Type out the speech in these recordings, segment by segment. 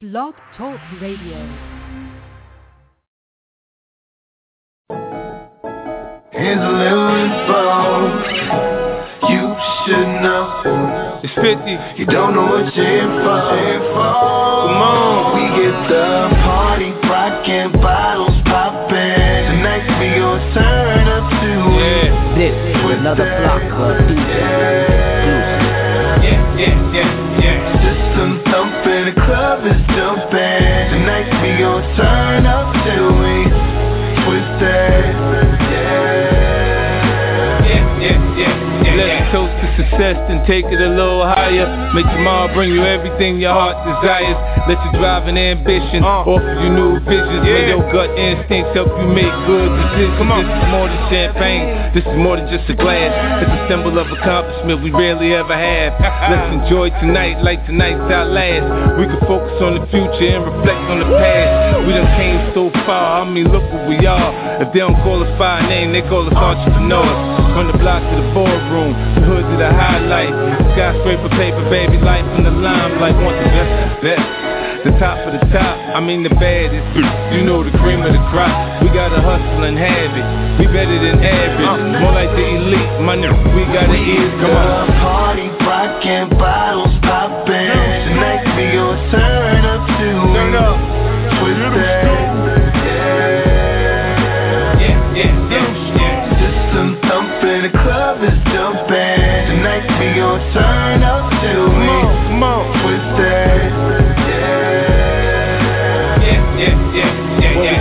Blog Talk Radio. Here's a little info you should know. It's 50. You don't know what's in for. Come on, we get the party rockin', bottles poppin'. Tonight we gon' turn up to it. This is another block club. Yeah. System thumpin', the club is jumpin'. Tonight we gon' turn up to it. With that. Let's toast to success and take it a little higher. Make tomorrow bring you everything your heart desires. Let you drive an ambition, offer you new visions. May your gut instincts help you make good decisions. This is more than champagne, this is more than just a glass. It's a symbol of accomplishment we rarely ever have. Let's enjoy tonight like tonight's our last. We can focus on the future and reflect on the past. We done came so far, I mean look what we are. If they don't call us by our name, they call us entrepreneurs. From the block to the boardroom, the hood to the highlight. Skyscraper paper, baby, life in the limelight. Want the best of the best, the top of the top, I mean the baddest. You know the cream of the crop. We gotta hustle and have it. We better than average, more like the elite. My nigga, we gotta eat, come on. Party rockin', bottles poppin'. Tonight we gon' turn up to it. With that. The club is jumping. Tonight we gon' turn up to it. With that.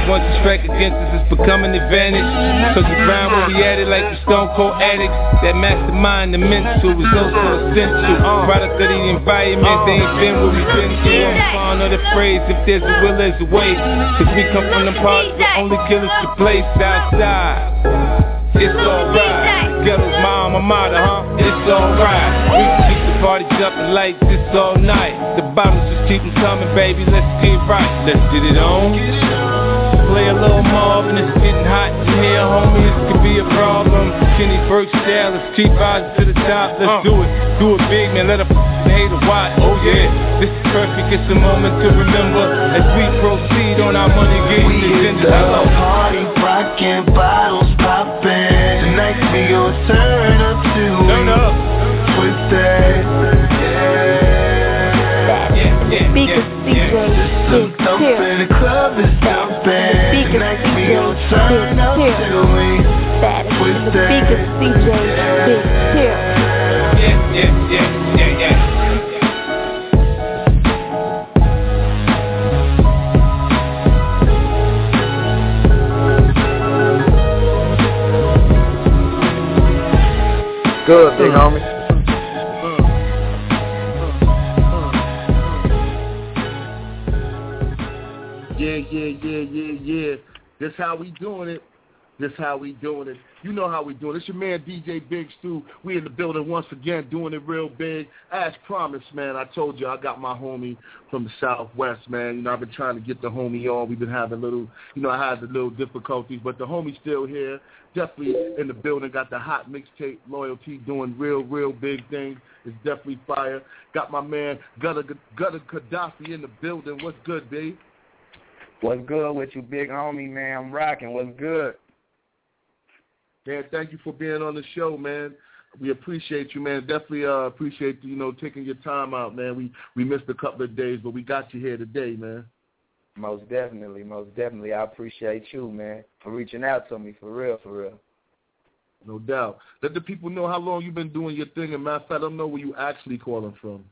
What was once a strike against us is becoming advantage. Cause we grind where we at it like the stone cold addicts. That mastermind, the mental is also essential. Product of the environment, they ain't been where we've been through. I'm fond of the phrase, if there's a will, there's a way. Cause we come from the parts that only killers to place outside. It's alright, ghetto's my alma mater, It's alright, we can keep the party jumping like this all night. The bottoms just keep them coming, baby, let's get right. Let's get it on. Play a little Marvin, it's getting hot in here, homie, this could be a problem. Kenny Burke style, let's keep rising to the top. Let's do it big, man, let a hate a watch. Oh yeah, this is perfect, it's a moment to remember. As we proceed on our money getting agenda. Hello, party rockin', bottles poppin'. Tonight we gon' turn up to it. With that. Just thumpin', the club is jumpin'. Tonight we gon' turn up to it. With that. Good, big homie. Yeah. This how we doing it. You know how we doing it. It's your man, DJ Big Stew. We in the building once again, doing it real big. As promised, man, I told you I got my homie from the Southwest, man. You know, I've been trying to get the homie on. We've been having I had a little difficulties, but the homie's still here. Definitely in the building, got the hot mixtape, Loyalty, doing real big things. It's definitely fire. Got my man, Gutta Gaddafi in the building. What's good, B? What's good with you, big homie, man? I'm rocking. What's good? Man, thank you for being on the show, man. We appreciate you, man. Definitely appreciate, taking your time out, man. We missed a couple of days, but we got you here today, man. Most definitely. I appreciate you, man, for reaching out to me, for real. No doubt. Let the people know how long you've been doing your thing, and matter of fact, let them know where you actually calling from.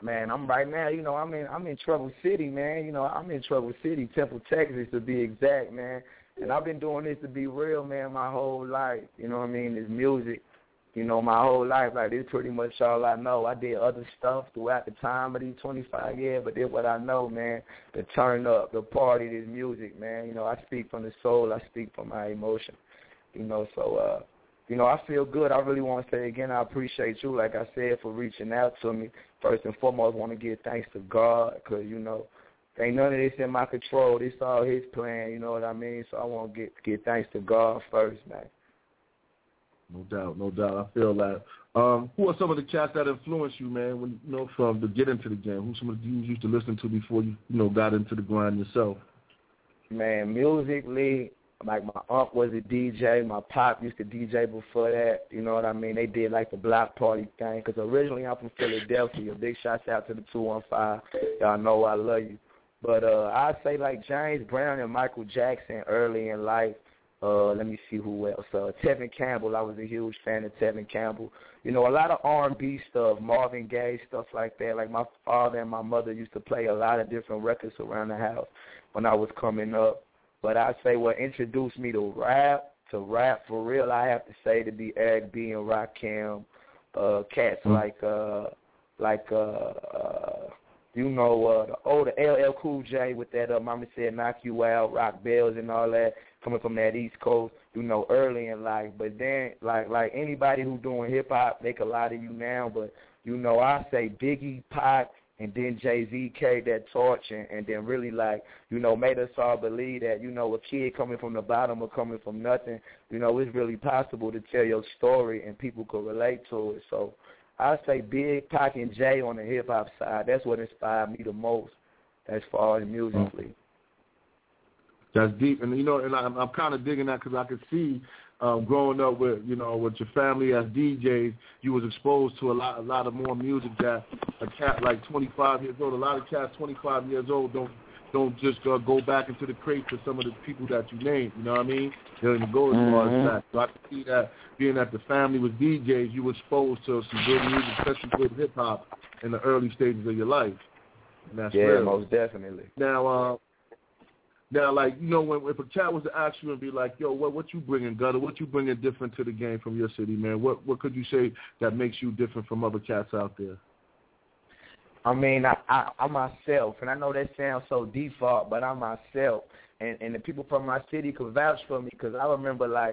Man, I'm right now, I'm in Trouble City, man. I'm in Trouble City, Temple, Texas, to be exact, man. And I've been doing this to be real, man, my whole life. You know what I mean? This music, my whole life. Like, this is pretty much all I know. I did other stuff throughout the time of these 25 years, but this what I know, man, the turn up, the party, this music, man. I speak from the soul. I speak from my emotion. So I feel good. I really want to say again, I appreciate you, like I said, for reaching out to me. First and foremost, I want to give thanks to God because, ain't none of this in my control. This all his plan, you know what I mean? So I want to give thanks to God first, man. No doubt. I feel that. Who are some of the cats that influenced you, man, when you know from the get into the game? Who's some of the dudes you used to listen to before you got into the grind yourself? Man, musically, like my aunt was a DJ. My pop used to DJ before that. You know what I mean? They did like the block party thing because originally I'm from Philadelphia. Big shouts out to the 215. Y'all know I love you. But I'd say like James Brown and Michael Jackson early in life. Let me see who else. Tevin Campbell. I was a huge fan of Tevin Campbell. You know, a lot of R&B stuff, Marvin Gaye, stuff like that. Like my father and my mother used to play a lot of different records around the house when I was coming up. But I'd say what introduced me to rap for real, I have to say to be Eric B. and Rakim, cats the older LL Cool J with that Mama Said Knock You Out, Rock Bells and all that. Coming from that East Coast, early in life. But then, like anybody who doing hip-hop, they could lie to you now. But, I say Biggie, Pac, and then Jay-Z carried that torch and then really, made us all believe that, a kid coming from the bottom or coming from nothing, it's really possible to tell your story and people could relate to it. So I say Big, Pac, and Jay on the hip-hop side. That's what inspired me the most as far as musically. Mm-hmm. That's deep, and I'm kind of digging that because I could see growing up with your family as DJs, you was exposed to a lot of more music that a cat like 25 years old. A lot of cats 25 years old don't just go back into the crate for some of the people that you named. You know what I mean? They don't go as far as that. So I could see that being that the family was DJs, you were exposed to some good music, especially good hip hop in the early stages of your life. And that's real. Most definitely. Now. Now, when if a cat was to ask you and be like, yo, what you bringing, Gutter? What you bringing different to the game from your city, man? What could you say that makes you different from other cats out there? I mean, I myself, and I know that sounds so default, but I'm myself. And the people from my city could vouch for me because I remember,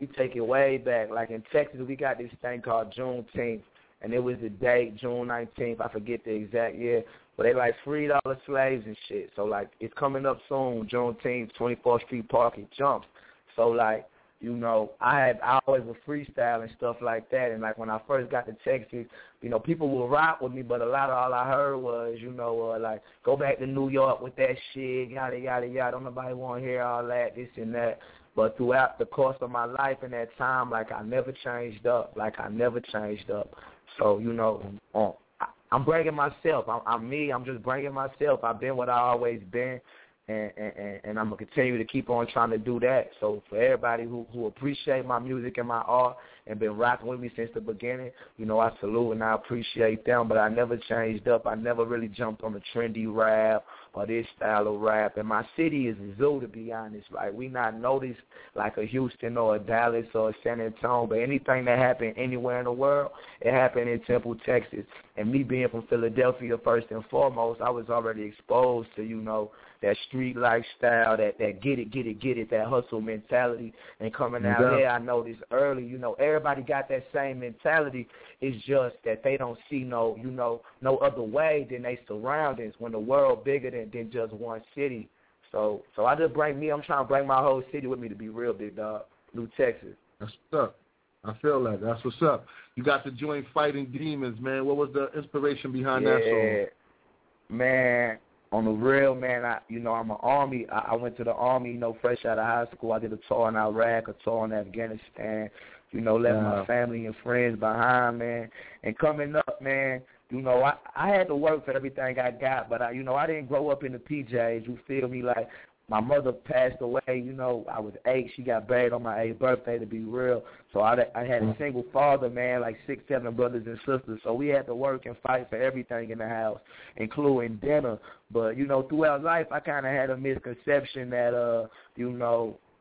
we take it way back. Like, in Texas, we got this thing called Juneteenth, and it was the date, June 19th. I forget the exact year. But they, freed all the slaves and shit. So, it's coming up soon, Juneteenth, 24th Street Park, it jumps. So, I always would freestyle and stuff like that. And, when I first got to Texas, people would rock with me, but a lot of all I heard was, go back to New York with that shit, yada, yada, yada. Don't nobody want to hear all that, this and that. But throughout the course of my life in that time, I never changed up. So, I'm bringing myself. I'm me. I'm just bringing myself. I've been what I always been, and I'm going to continue to keep on trying to do that. So for everybody who appreciate my music and my art and been rocking with me since the beginning, I salute and I appreciate them, but I never changed up. I never really jumped on the trendy rap or this style of rap. And my city is a zoo, to be honest. We not noticed like a Houston or a Dallas or a San Antonio, but anything that happened anywhere in the world, it happened in Temple, Texas. And me being from Philadelphia, first and foremost, I was already exposed to, that street lifestyle, that get it, that hustle mentality. And coming out there, I noticed early, everybody got that same mentality. It's just that they don't see no other way than they surroundings when the world bigger than just one city. So I just I'm trying to bring my whole city with me to be real big, dog. New Texas. That's what's up. I feel like that's what's up. You got to join Fighting Demons, man. What was the inspiration behind that song? Yeah, man. On the real, man, I'm an Army. I went to the Army, fresh out of high school. I did a tour in Iraq, a tour in Afghanistan, left my family and friends behind, man. And coming up, man, I had to work for everything I got, but, I didn't grow up in the PJs. You feel me? My mother passed away, I was 8. She got buried on my 8th birthday, to be real. So I had a single father, man, 6, 7 brothers and sisters. So we had to work and fight for everything in the house, including dinner. But, throughout life, I kind of had a misconception that,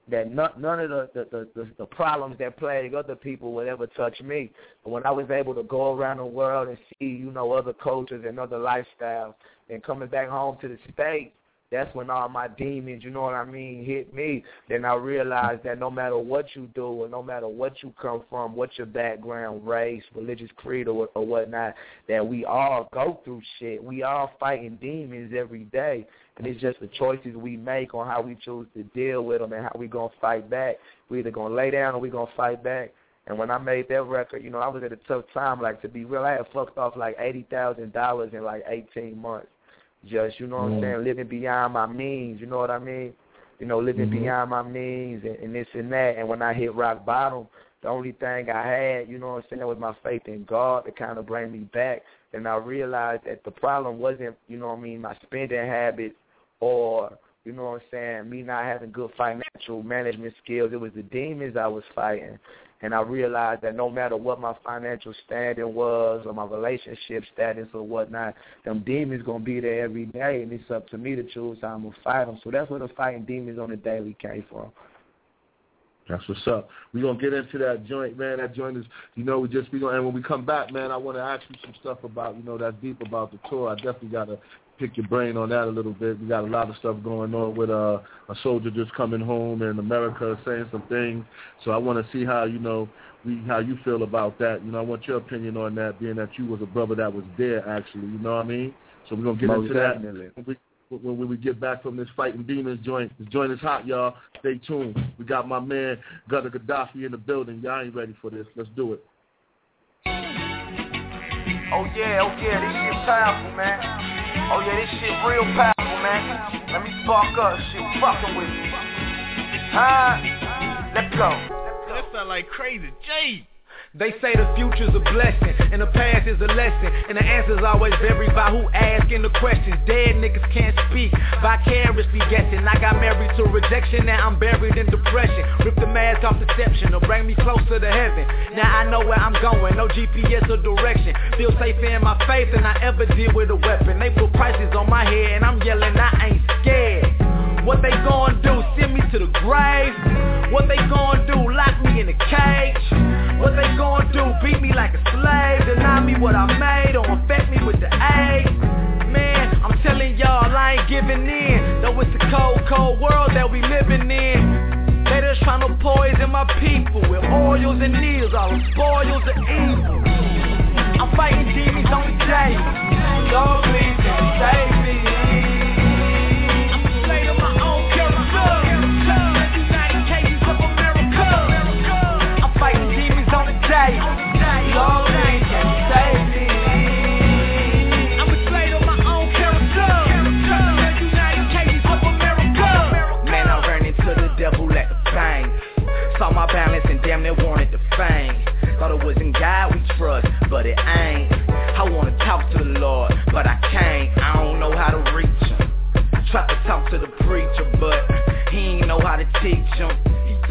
that none of the problems that plague other people would ever touch me. But when I was able to go around the world and see, other cultures and other lifestyles, and coming back home to the States, that's when all my demons, hit me. Then I realized that no matter what you do and no matter what you come from, what your background, race, religious creed or whatnot, that we all go through shit. We all fighting demons every day. And it's just the choices we make on how we choose to deal with them and how we going to fight back. We either going to lay down or we going to fight back. And when I made that record, you know, I was at a tough time. Like, to be real, I had fucked off like $80,000 in like 18 months. Just, you know what I'm saying, living beyond my means, you know what I mean? You know, living beyond my means and this and that. And when I hit rock bottom, the only thing I had, you know what I'm saying, was my faith in God to kind of bring me back. And I realized that the problem wasn't, you know what I mean, my spending habits or, you know what I'm saying, me not having good financial management skills. It was the demons I was fighting. And I realized that no matter what my financial standing was or my relationship status or whatnot, them demons going to be there every day, and it's up to me to choose how I'm going to fight them. So that's where the fighting demons on the daily came from. That's what's up. We're going to get into that joint, man. That joint is, you know, we just, and when we come back, man, I want to ask you some stuff about, you know, that's deep about the tour. I definitely got to pick your brain on that a little bit. We got a lot of stuff going on with a soldier just coming home in America saying some things. So I want to see how, you know, how you feel about that. You know, I want your opinion on that, being that you was a brother that was there, actually. You know what I mean? So we're going to get into that. When we get back from this Fighting Demons joint. This joint is hot, y'all. Stay tuned. We got my man Gutta Gaddafi in the building. Y'all ain't ready for this. Let's do it. Oh yeah, this shit powerful, man. Oh yeah, this shit real powerful, man. Let me spark up shit fucking with you. Let's go. That sound like Crazy J. They say the future's a blessing, and the past is a lesson, and the answer's always varied by who asking the questions. Dead niggas can't speak, vicariously guessing. I got married to rejection, now I'm buried in depression. Rip the mask off deception, or bring me closer to heaven. Now I know where I'm going, no GPS or direction. Feel safer in my faith than I ever did with a weapon. They put prices on my head, and I'm yelling, I ain't scared. What they gonna do, send me to the grave? What they gonna do, lock me in a cage? What they gon' do, beat me like a slave? Deny me what I made or infect me with the AIDS? Man, I'm telling y'all I ain't giving in. Though it's a cold, cold world that we living in. They just tryna poison my people with oils and needles, all the spoils of evil. I'm fighting demons on the day. Lord, please don't save me. I'm afraid of my own character. Lord, they can save me. I'm a slave of my own character. The United States of America. Man, I ran into the devil at the bank. Saw my balance and damn near wanted the fame. Thought it was in God we trust, but it ain't. I wanna talk to the Lord, but I can't. I don't know how to reach him. I tried to talk to the preacher, but he ain't know how to teach him.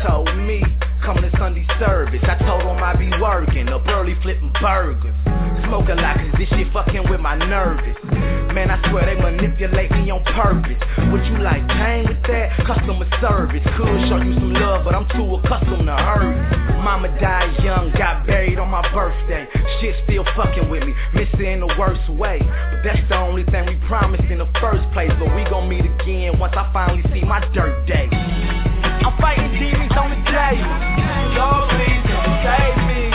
Told me, come to Sunday service. I told him I be working, up early flipping burgers. Smoke a lot cause this shit fucking with my nervous. Man, I swear they manipulate me on purpose. Would you like pain with that? Customer service. Could show you some love, but I'm too accustomed to hurt. Mama died young, got buried on my birthday. Shit still fucking with me, miss it in the worst way. But that's the only thing we promised in the first place. But we gon' meet again once I finally see my dirt day. I'm fighting demons on the day. Lord, please don't save me.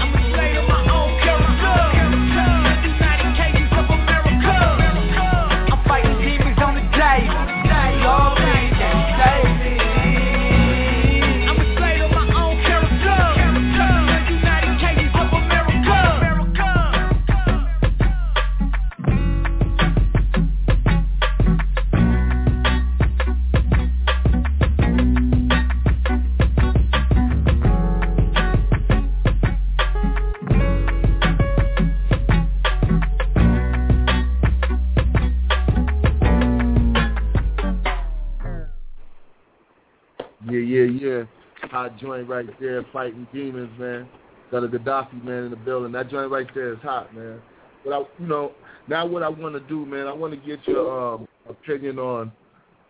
I'm a slave of my own character. The United States of America. I'm fighting demons on the day. Lord, please don't save me. I'm a slave of my own character. The United States of America. Yeah. Hot joint right there, Fighting Demons, man. Got a Gaddafi, man, in the building. That joint right there is hot, man. But what I want to do, man, I want to get your opinion on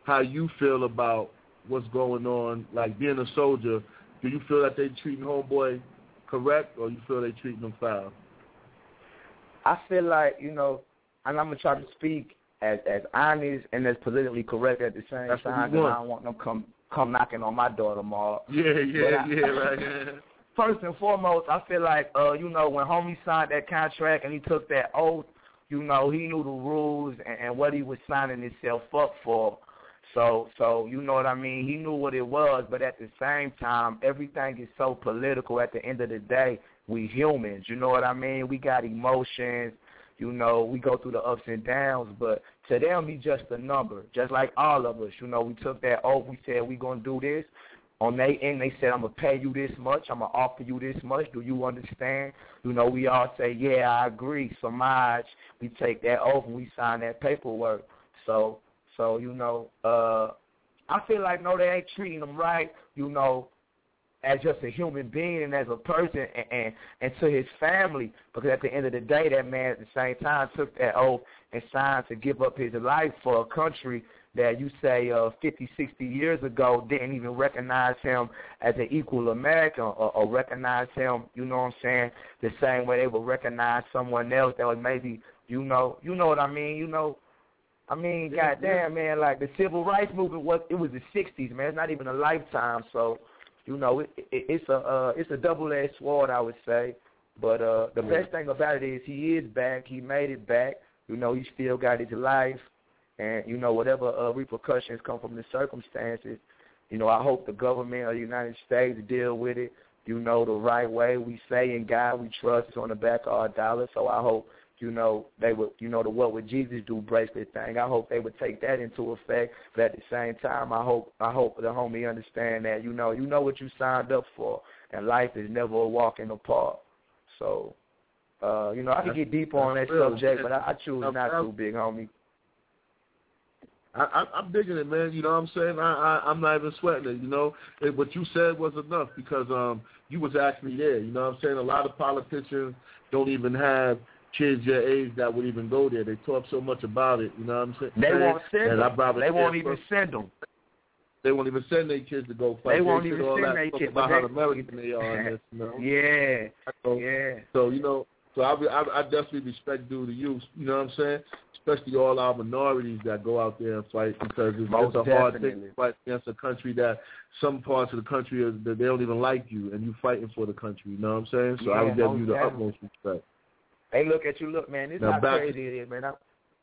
how you feel about what's going on. Like, being a soldier, do you feel that they treating homeboy correct, or you feel they treating him foul? I feel like, you know, and I'm going to try to speak as honest and as politically correct at the same time, because I don't want them come knocking on my door tomorrow. Yeah, right. First and foremost, I feel like, you know, when homie signed that contract and he took that oath, you know, he knew the rules and what he was signing himself up for. So you know what I mean? He knew what it was, but at the same time, everything is so political. At the end of the day, we humans, you know what I mean? We got emotions. You know, we go through the ups and downs, but to them, he's just a number, just like all of us. You know, we took that oath. We said, we're going to do this. On their end, they said, I'm going to pay you this much. I'm going to offer you this much. Do you understand? You know, we all say, yeah, I agree. Samaj, we take that oath and we sign that paperwork. So you know, I feel like, no, they ain't treating them right, you know, as just a human being and as a person and to his family, because at the end of the day, that man at the same time took that oath and signed to give up his life for a country that you say 50, 60 years ago didn't even recognize him as an equal American or recognize him, you know what I'm saying, the same way they would recognize someone else that was maybe, you know what I mean, goddamn, man, like the civil rights movement was the 60s, man. It's not even a lifetime, so... You know, it's a double-edged sword, I would say. But the best thing about it is he is back. He made it back. You know, he still got his life. And, you know, whatever repercussions come from the circumstances, you know, I hope the government of the United States deal with it, you know, the right way. We say in God we trust on the back of our dollar. So I hope, you know, they would, you know, the What Would Jesus Do bracelet thing. I hope they would take that into effect. But at the same time, I hope the homie understand that, you know what you signed up for, and life is never a walk in the park. So, you know, I could get deep on that subject, but I choose not to, big homie. I'm digging it, man. You know what I'm saying? I'm not even sweating it, you know. What you said was enough because you was actually there, you know what I'm saying? A lot of politicians don't even have kids your age that would even go there. They talk so much about it, you know what I'm saying? They won't send them. They won't even send them. They won't even send their kids to go fight. They won't even send their kids. About how American they are in this, you know? Yeah. So, you know, so I definitely respect due to you, you know what I'm saying? Especially all our minorities that go out there and fight because it's a hard thing to fight against a country that some parts of the country, that they don't even like you, and you fighting for the country, you know what I'm saying? So I would give you the utmost respect. Hey, look at you. Look, man, this is how crazy it is, man.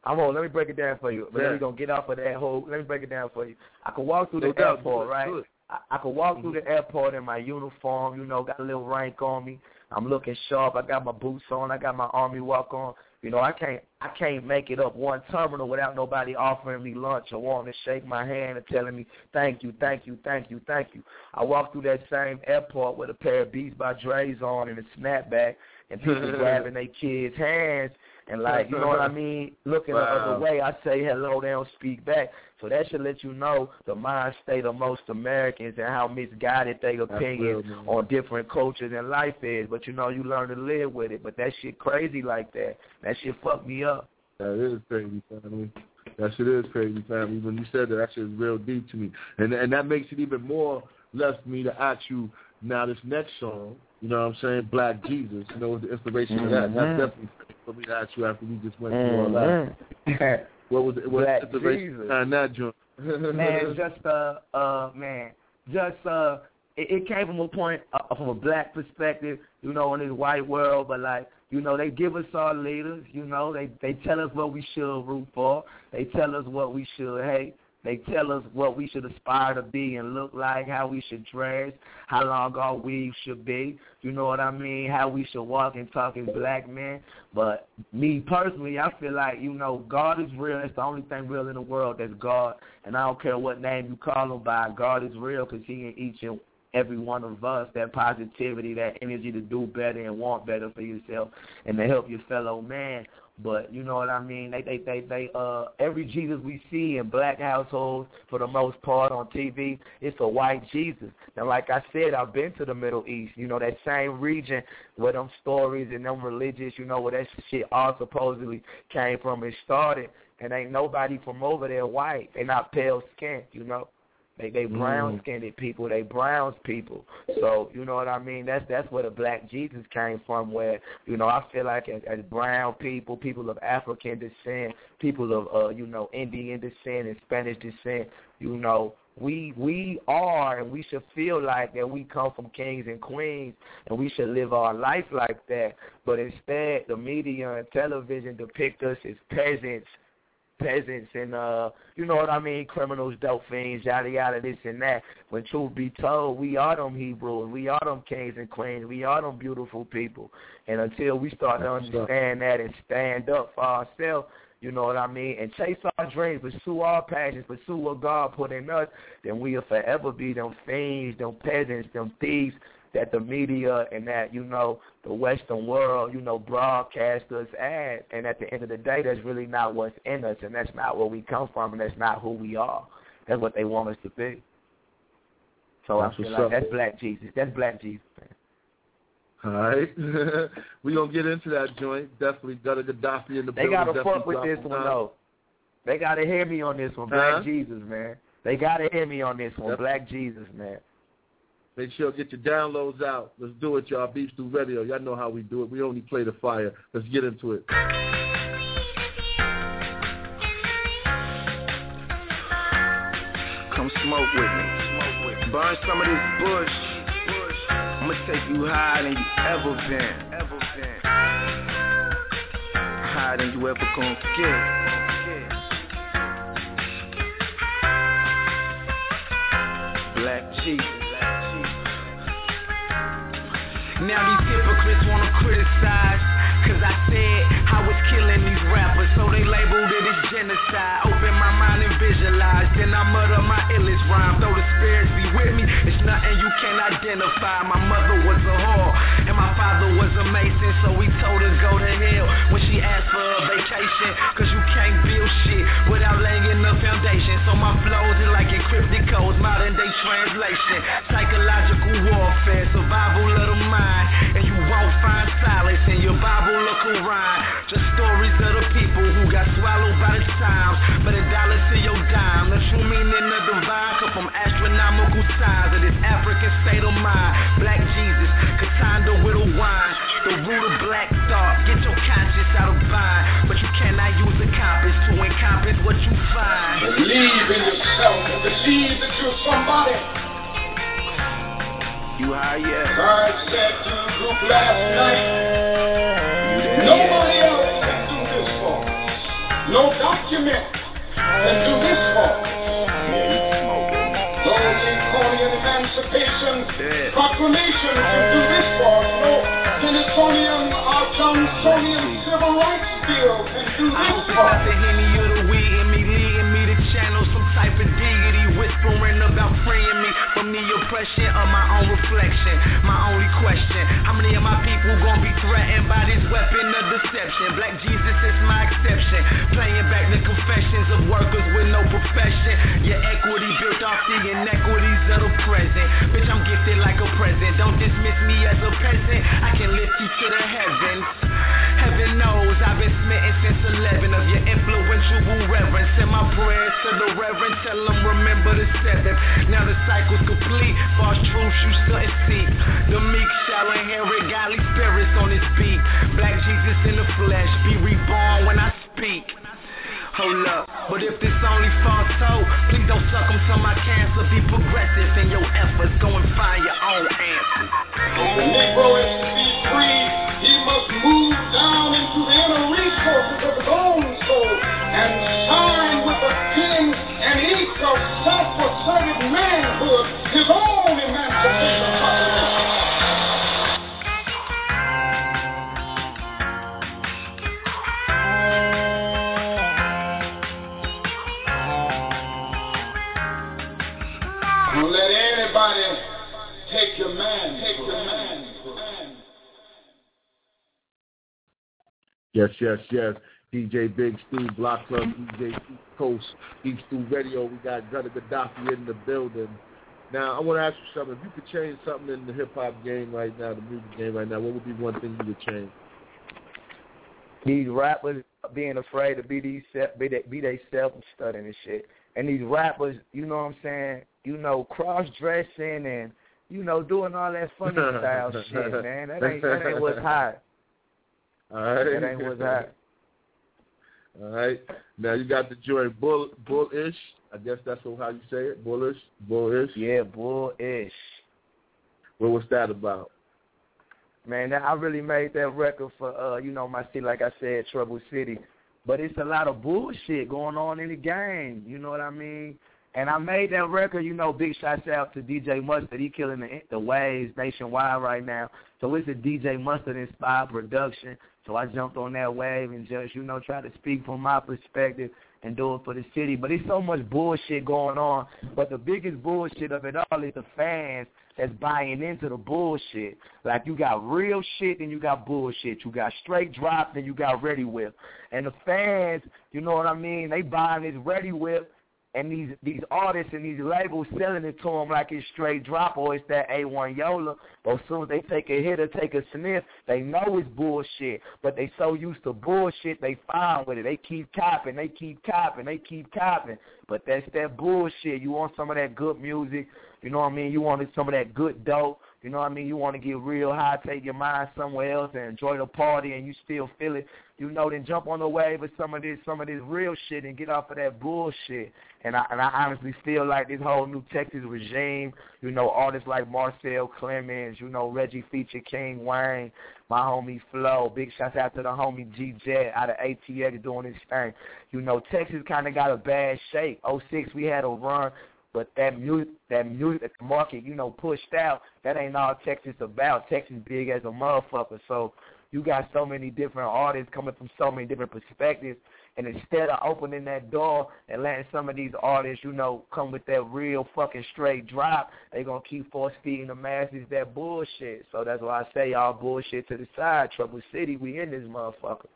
I'm on. Let me break it down for you. But then we're going to get off of that whole. Let me break it down for you. I could walk through the airport, right? I could walk through the airport in my uniform, you know, got a little rank on me. I'm looking sharp. I got my boots on. I got my army walk on. You know, I can't make it up one terminal without nobody offering me lunch or wanting to shake my hand and telling me, thank you, thank you, thank you, thank you. I walked through that same airport with a pair of Beats by Dre's on and a snapback, and people grabbing their kids' hands and, like, you know what I mean, looking the other way. I say hello, they don't speak back. So that should let you know the mind state of most Americans and how misguided their opinions on different cultures and life is. But, you know, you learn to live with it. But that shit crazy like that. That shit fucked me up. That is crazy, family. That shit is crazy, family. When you said that, that shit is real deep to me. And that makes it even more left me to ask you, now this next song, you know what I'm saying, Black Jesus, you know, the inspiration of that. That's definitely for me to ask you after we just went through all that. What was it? What Black was the inspiration behind that joint? Man, it came from a point, from a black perspective, you know, in this white world, but, like, you know, they give us our leaders, you know, they tell us what we should root for, they tell us what we should hate. They tell us what we should aspire to be and look like, how we should dress, how long our weave should be, you know what I mean, how we should walk and talk as black men. But me personally, I feel like, you know, God is real. It's the only thing real in the world that's God. And I don't care what name you call him by, God is real because he in each and every one of us, that positivity, that energy to do better and want better for yourself and to help your fellow man. But you know what I mean? They every Jesus we see in black households, for the most part, on TV, it's a white Jesus. And like I said, I've been to the Middle East, you know, that same region where them stories and them religious, you know, where that shit all supposedly came from and started. And ain't nobody from over there white. They not pale skinned, you know. They brown-skinned people. They browns people. So, you know what I mean? That's where the Black Jesus came from, where, you know, I feel like as brown people, people of African descent, people of, you know, Indian descent and Spanish descent, you know, we are, and we should feel like that we come from kings and queens, and we should live our life like that. But instead, the media and television depict us as peasants, peasants and, you know what I mean, criminals, dope fiends, yada, yada, this and that. When truth be told, we are them Hebrews. We are them kings and queens. We are them beautiful people. And until we start to understand that and stand up for ourselves, you know what I mean, and chase our dreams, pursue our passions, pursue what God put in us, then we'll forever be them fiends, them peasants, them thieves that the media and that, you know, the Western world, you know, broadcast us at. And at the end of the day, that's really not what's in us, and that's not where we come from, and that's not who we are. That's what they want us to be. So I feel like that's Black Jesus. That's Black Jesus, man. All right. We're going to get into that joint. Definitely Gutta Gaddafi in the building. They got to fuck with this one, though. They got to hear me on this one, Black Jesus, man. They got to hear me on this one, Black Jesus, man. Make sure get your downloads out. Let's do it, y'all. Beats Through Radio. Y'all know how we do it. We only play the fire. Let's get into it. Come smoke with me. Burn some of this bush. I'ma take you higher than you ever been. Higher than you ever gonna get. Black Jesus. Now these hypocrites wanna criticize, cause I said I was killing these rappers, so they labeled it as genocide. Open my mind and visualize, then I mutter my illest rhyme. Though the spirits be with me, it's nothing you can't identify. My mother was a whore, and my father was a mason, so we told her go to hell when she asked for a vacation. Cause you can't build shit without laying the foundation, so my flows is like encrypted codes, modern day translation. Psychological warfare, survival of the mind. And you won't find silence in your Bible or Quran. Just stories of the people who got swallowed by the times. But a dollar to your dime, the true meaning of divine come from astronomical size of this African state of mind. Black Jesus, Katanda with a wine, the root of black thought. Get your conscience out of bind, but you cannot use a compass to encompass what you find. Believe in yourself and believe that you're somebody. You high yet? Bird said to the group last night, nobody else can do this for me. No document can do this for me. No Lincolnian Emancipation Proclamation can do this for me. No Tennessonian or Johnsonian Civil Rights Bill can do this for me. The weed in me, leading me to channel some type of deity, whispering about freeing me from the oppression of my own reflection. My only question, how many of my people gonna be threatened by this weapon of deception? Black Jesus is my exception, playing back the confessions of workers with no profession. Your equity built off the inequities of the present. Bitch, I'm gifted like a present, don't dismiss me as a peasant. I can lift you to the heavens. Heaven knows I've been smitten since 11 of your influential reverence. Send my prayers to the reverend, tell them remember the 7th. Now the cycle's complete, false truths you shouldn't seek. The meek shall inherit godly spirits on this beat. Black Jesus in the flesh, be reborn when I speak. Hold up, but if this only false hope, please don't succumb to my cancer. Be progressive in your efforts, go and find your own answers. If the Negro is to be free, he must move down into the inner resources of his own soul and shine with the kin and ink of self-asserted manhood, his own emancipation. Yes. DJ Big Stew, Block Club, DJ East Coast, Big Stew Radio. We got Gutta Gaddafi in the building. Now, I want to ask you something. If you could change something in the hip-hop game right now, the music game right now, what would be one thing you would change? These rappers being afraid to be themselves and studying and shit. And these rappers, you know what I'm saying, you know, cross-dressing and, you know, doing all that funny style shit, man. That ain't what's hot. All right. That ain't what's hot. All right. Now you got the joint bullish. I guess that's how you say it. Bullish. Yeah, bullish. What was that about? Man, I really made that record for, you know, my city, like I said, Trouble City. But it's a lot of bullshit going on in the game. You know what I mean? And I made that record, you know, big shouts out to DJ Mustard. He killing the waves nationwide right now. So it's a DJ Mustard-inspired production. So I jumped on that wave and just, you know, tried to speak from my perspective and do it for the city. But it's so much bullshit going on. But the biggest bullshit of it all is the fans that's buying into the bullshit. Like, you got real shit and you got bullshit. You got straight drop and you got ready whip. And the fans, you know what I mean, they buying this ready whip. And these artists and these labels selling it to them like it's straight drop or it's that A1 Yola. But as soon as they take a hit or take a sniff, they know it's bullshit. But they so used to bullshit, they fine with it. They keep copying, they keep copying, they keep copying. But that's that bullshit. You want some of that good music, you know what I mean? You want some of that good dope, you know what I mean? You want to get real high, take your mind somewhere else and enjoy the party and you still feel it. You know, then jump on the wave with some of this real shit and get off of that bullshit. And I honestly feel like this whole new Texas regime, you know, artists like Marcel Clemens, you know, Reggie Feature, King Wayne, my homie Flo, big shouts out to the homie G-Jet out of ATX doing his thing. You know, Texas kind of got a bad shape. 2006, we had a run. But that music that the market, you know, pushed out, that ain't all Texas about. Texas big as a motherfucker. So you got so many different artists coming from so many different perspectives. And instead of opening that door and letting some of these artists, you know, come with that real fucking straight drop, they going to keep force-feeding the masses that bullshit. So that's why I say y'all bullshit to the side. Trouble City, we in this motherfucker.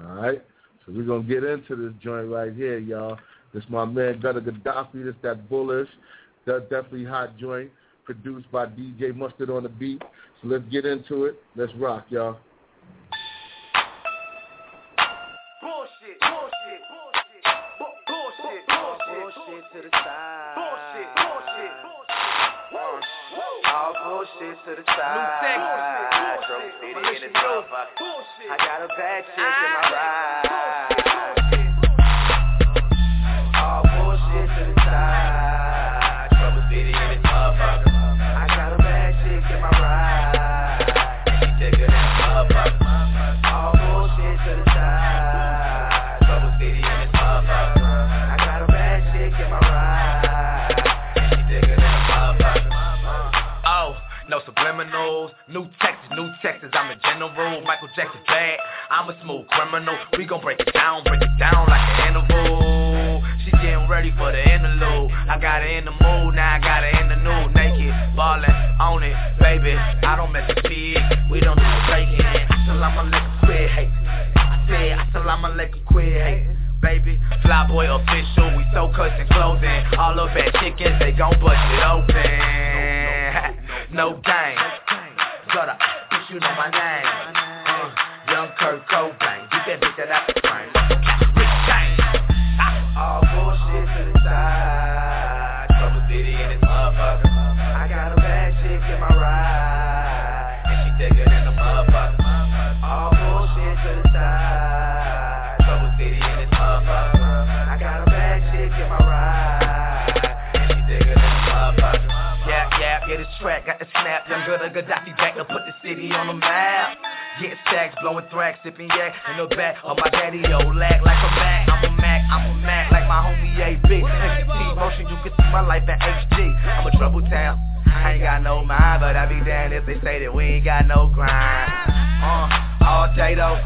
All right. So we're going to get into this joint right here, y'all. This my man, Gutta Gaddafi. This that bullish, that definitely hot joint produced by DJ Mustard on the beat. So let's get into it. Let's rock, y'all. Bullshit, bullshit, bullshit, bullshit, bullshit, bullshit to the side. Bullshit, bullshit, bullshit. All bullshit to the side. Trouble City in the motherfucker. I got a bad chick in my ride. Trouble City in this motherfucker. I got a bad chick in my ride. And she thicker than a motherfucker. All bullshit to the side. Trouble City in this motherfucker. I got a bad chick in my ride. And she thicker than a motherfucker. Oh, no subliminals. New Texas, I'm a general. Michael Jackson bad, I'm a smooth criminal. We gon' break it down like an interval. She getting ready for the interlude. I got her in the mood, now I got her in the nude. Naked, ballin', on it, baby. I don't mess with pigs, we don't do faking. I tell I'ma let her quit, hey. I said, I tell I'ma let her quit, hey. Baby, fly boy official, we so cussin' clothing. All of that chickens, they gon' bust it open. No game. Gotta, bitch, you know my name. Young Kurt Cobain, get that bitch that I can bring. All bullshit to the side. Trouble City in this motherfucker. I got a bad chick in my ride. And she thicker than a motherfucker. All bullshit to the side. Trouble City in this motherfucker. I got a bad chick in my ride. And she thicker than a motherfucker. Yeah, this track got the snap. Young Gutta Gaddafi back to put the city on the map. Getting stacks, blowing thracks, sipping yak in the back of my daddy, old lag like a Mac. I'm a Mac, like my homie AB. T-Motion, you can see my life in HD. I'm a trouble town. I ain't got no mind, but I be damned if they say that we ain't got no grind. All day though,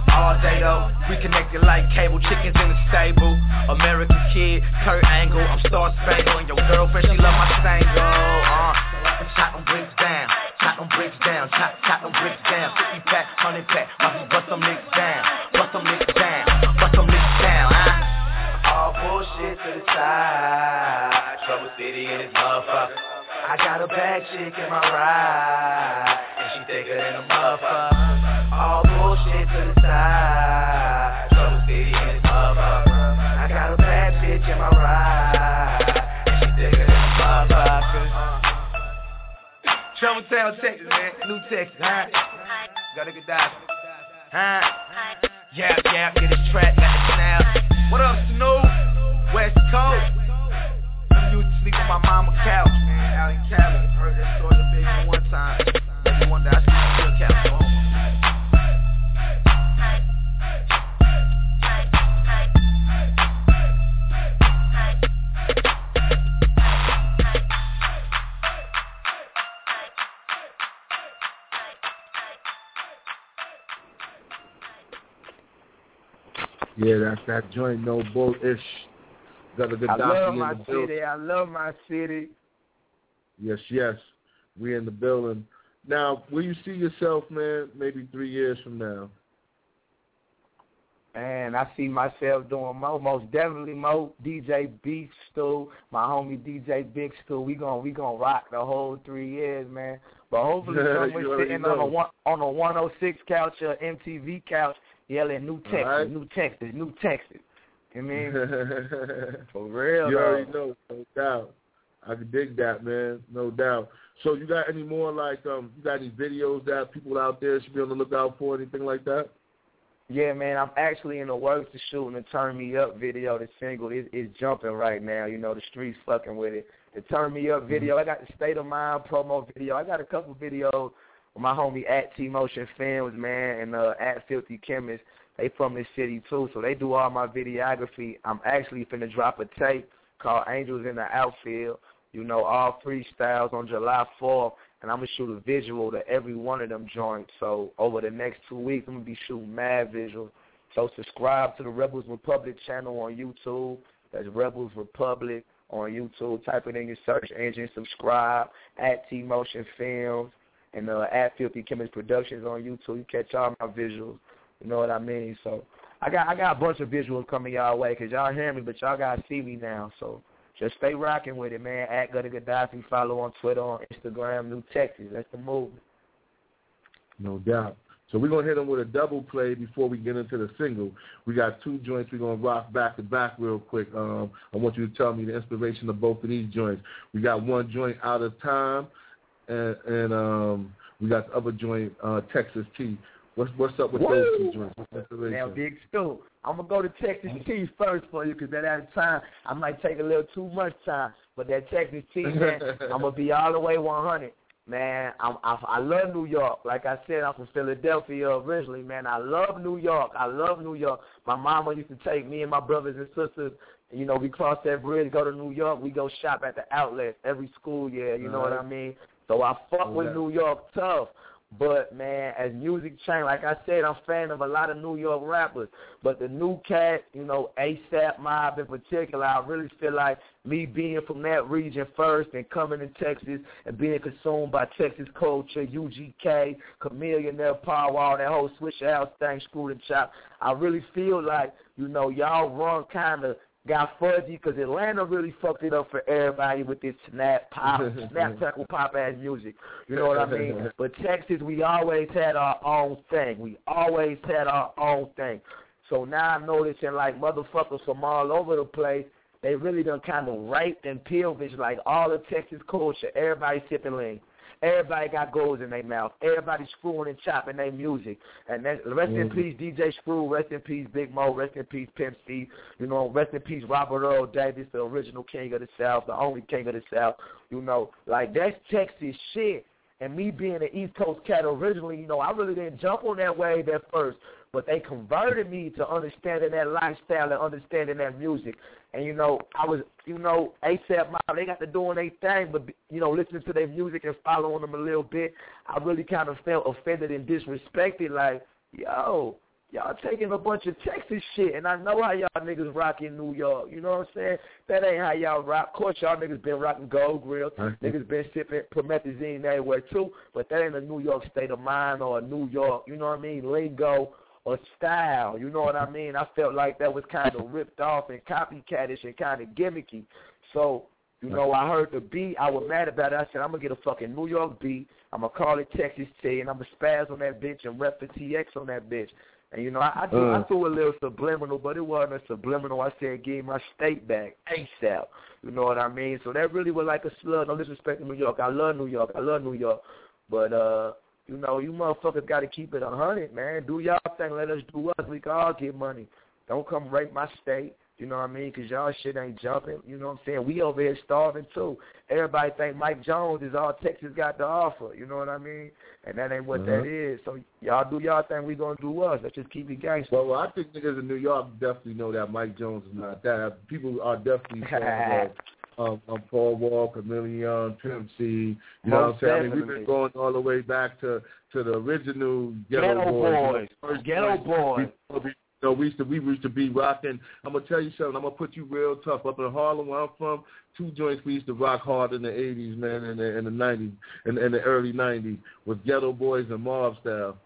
we connected like cable, chickens in the stable. American Kid, Kurt Angle, I'm Star Spangled, and your girlfriend, she love my single. Chop them bricks down, chop them bricks down, 50 pack, 100 pack, bust them nicks down, All bullshit to the side, Trouble City in this motherfucker. I got a bad chick in my ride, and she thicker than a motherfucker. All bullshit to the side, Trouble City in this motherfucker. I got a bad bitch in my ride, and she thicker than a motherfucker. Trouble Town, Texas, man. New Texas, huh? Gotta get that. Huh? Yeah, get this track, got the snap. What up, Snoop? West Coast. I'm used to sleep on my mama's couch, man. Out in Cali, heard that story the big one time. Maybe one day I should be a couch. Yeah, that's that joint, no bull-ish. I love my city. Yes, yes. We in the building. Now, will you see yourself, man, maybe 3 years from now? Man, I see myself doing most definitely Mo, DJ Big Stew, my homie DJ Big Stew. We gonna rock the whole 3 years, man. But hopefully someone's sitting on a 106 couch or MTV couch yelling New Texas, right. New Texas, New Texas. You mean? For real, you already know, no doubt. I can dig that, man, no doubt. So you got any more, like, you got any videos that people out there should be on the lookout for, anything like that? Yeah, man, I'm actually in the works of shooting a Turn Me Up video. The single is jumping right now. You know, the streets fucking with it. The Turn Me Up video, I got the State of Mind promo video. I got a couple videos with my homie at T-Motion Films, man, and at Filthy Chemist. They from this city, too, so they do all my videography. I'm actually finna drop a tape called Angels in the Outfield, you know, all freestyles on July 4th, and I'm going to shoot a visual to every one of them joints. So over the next 2 weeks, I'm going to be shooting mad visuals. So subscribe to the Rebels Republic channel on YouTube. That's Rebels Republic on YouTube. Type it in your search engine. Subscribe at T-Motion Films and at Filthy Chemist Productions on YouTube. You catch all my visuals. You know what I mean? So I got a bunch of visuals coming y'all way because y'all hear me, but y'all got to see me now. So just stay rocking with it, man. At Gutta Gaddafi, follow on Twitter, on Instagram, New Texas. That's the movement. No doubt. So we're going to hit them with a double play before we get into the single. We got two joints we're going to rock back to back real quick. I want you to tell me the inspiration of both of these joints. We got one joint, Out of Time, and we got the other joint, Texas Tea. What's up with those two joints? Now, Big Stew, I'm going to go to Texas Tea first for you because that out of time, I might take a little too much time. But that Texas Tea, man, I'm going to be all the way 100. Man, I love New York. Like I said, I'm from Philadelphia originally, man. I love New York. I love New York. My mama used to take me and my brothers and sisters, you know, we cross that bridge, go to New York, we go shop at the outlets every school year, you know what I mean? So I fuck with New York tough. But, man, as music changed, like I said, I'm a fan of a lot of New York rappers. But the new cat, you know, ASAP Mob in particular, I really feel like me being from that region first and coming to Texas and being consumed by Texas culture, UGK, Chameleon, Paul Wall, that whole Swish House thing, Screwed and Chop, I really feel like, you know, y'all run kind of got fuzzy because Atlanta really fucked it up for everybody with this snap tackle pop ass music. You know what I mean? But Texas, we always had our own thing. So now I'm noticing like motherfuckers from all over the place, they really done kind of raped and pillaged like all of Texas culture. Everybody sipping lean. Everybody got goals in their mouth. Everybody screwing and chopping their music. And that, rest in peace, DJ Screw. Rest in peace, Big Mo. Rest in peace, Pimp C. You know, rest in peace, Robert Earl Davis, the original king of the South, the only king of the South. You know, like, that's Texas shit. And me being an East Coast cat originally, you know, I really didn't jump on that wave at first. But they converted me to understanding that lifestyle and understanding that music. And, you know, I was, you know, ASAP Mob, they got to doing their thing, but, you know, listening to their music and following them a little bit, I really kind of felt offended and disrespected, like, yo, y'all taking a bunch of Texas shit, and I know how y'all niggas rock in New York, you know what I'm saying? That ain't how y'all rock. Of course, y'all niggas been rocking Gold Grill. Niggas been sipping promethazine everywhere, too, but that ain't a New York state of mind or a New York, you know what I mean, lingo or style, you know what I mean? I felt like that was kind of ripped off and copycatish and kind of gimmicky. So, you know, I heard the beat. I was mad about it. I said, I'm going to get a fucking New York beat. I'm going to call it Texas Tea, and I'm going to spaz on that bitch and rep the TX on that bitch. And, you know, I threw a little subliminal, but it wasn't a subliminal. I said, give my state back ASAP. You know what I mean? So that really was like a slug. No disrespect to New York. I love New York. But, you know, you motherfuckers got to keep it 100, man. Do y'all thing. Let us do us. We can all get money. Don't come rape my state, you know what I mean, because y'all shit ain't jumping. You know what I'm saying? We over here starving, too. Everybody think Mike Jones is all Texas got to offer, you know what I mean? And that ain't what that is. So y'all do y'all thing. We going to do us. Let's just keep it gangster. Well, I think niggas in New York definitely know that Mike Jones is not that. People are definitely saying Paul Wall, Chameleon, Pimp C, you know what I'm saying? I mean, we've been going all the way back to the original Ghetto Boys. So we used to be rocking. I'm going to tell you something. I'm going to put you real tough. Up in Harlem, where I'm from, two joints we used to rock hard in the 80s, man, in the 90s, in the early 90s, with Ghetto Boys and Mob Style.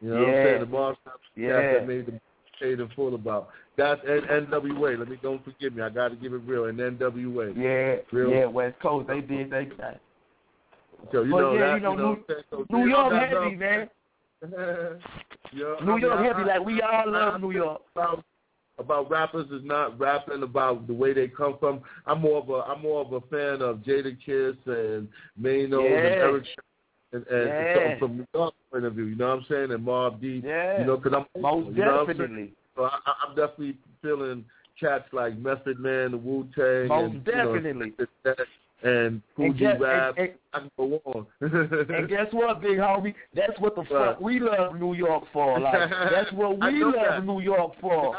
You know what I'm saying? The Mob Style that made the and full about. That's NWA. Let me, don't forgive me. I got to give it real. And NWA. Yeah, West Coast. They did. They got it. So, New York heavy, man. New York heavy, like we all love New York. About rappers is not rapping about the way they come from. I'm more of a fan of Jada Kiss and Maino and Eric and something from New York point of view. You know what I'm saying? And Mobb Deep. Yeah. You know, because I'm most definitely. So I'm definitely feeling cats like Method Man, the Wu Tang, most definitely. You know, and Fuji Rap, I can go on. And guess what, big homie? That's what the fuck we love New York for. Like, that's what we love New York for.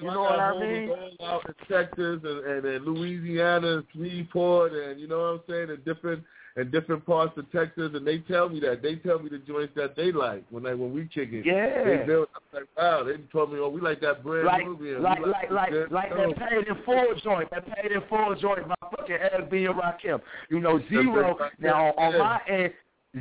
You know what I mean? All out in Texas and Louisiana and Shreveport and, you know what I'm saying, and different parts of Texas, and they tell me that. They tell me the joints that they like when we kick it. Yeah. I'm like, wow, they told me, oh, we like that brand movie. Like that Paid in Full joint, my fucking Eric B. and Rakim. You know, Zero, now on my end,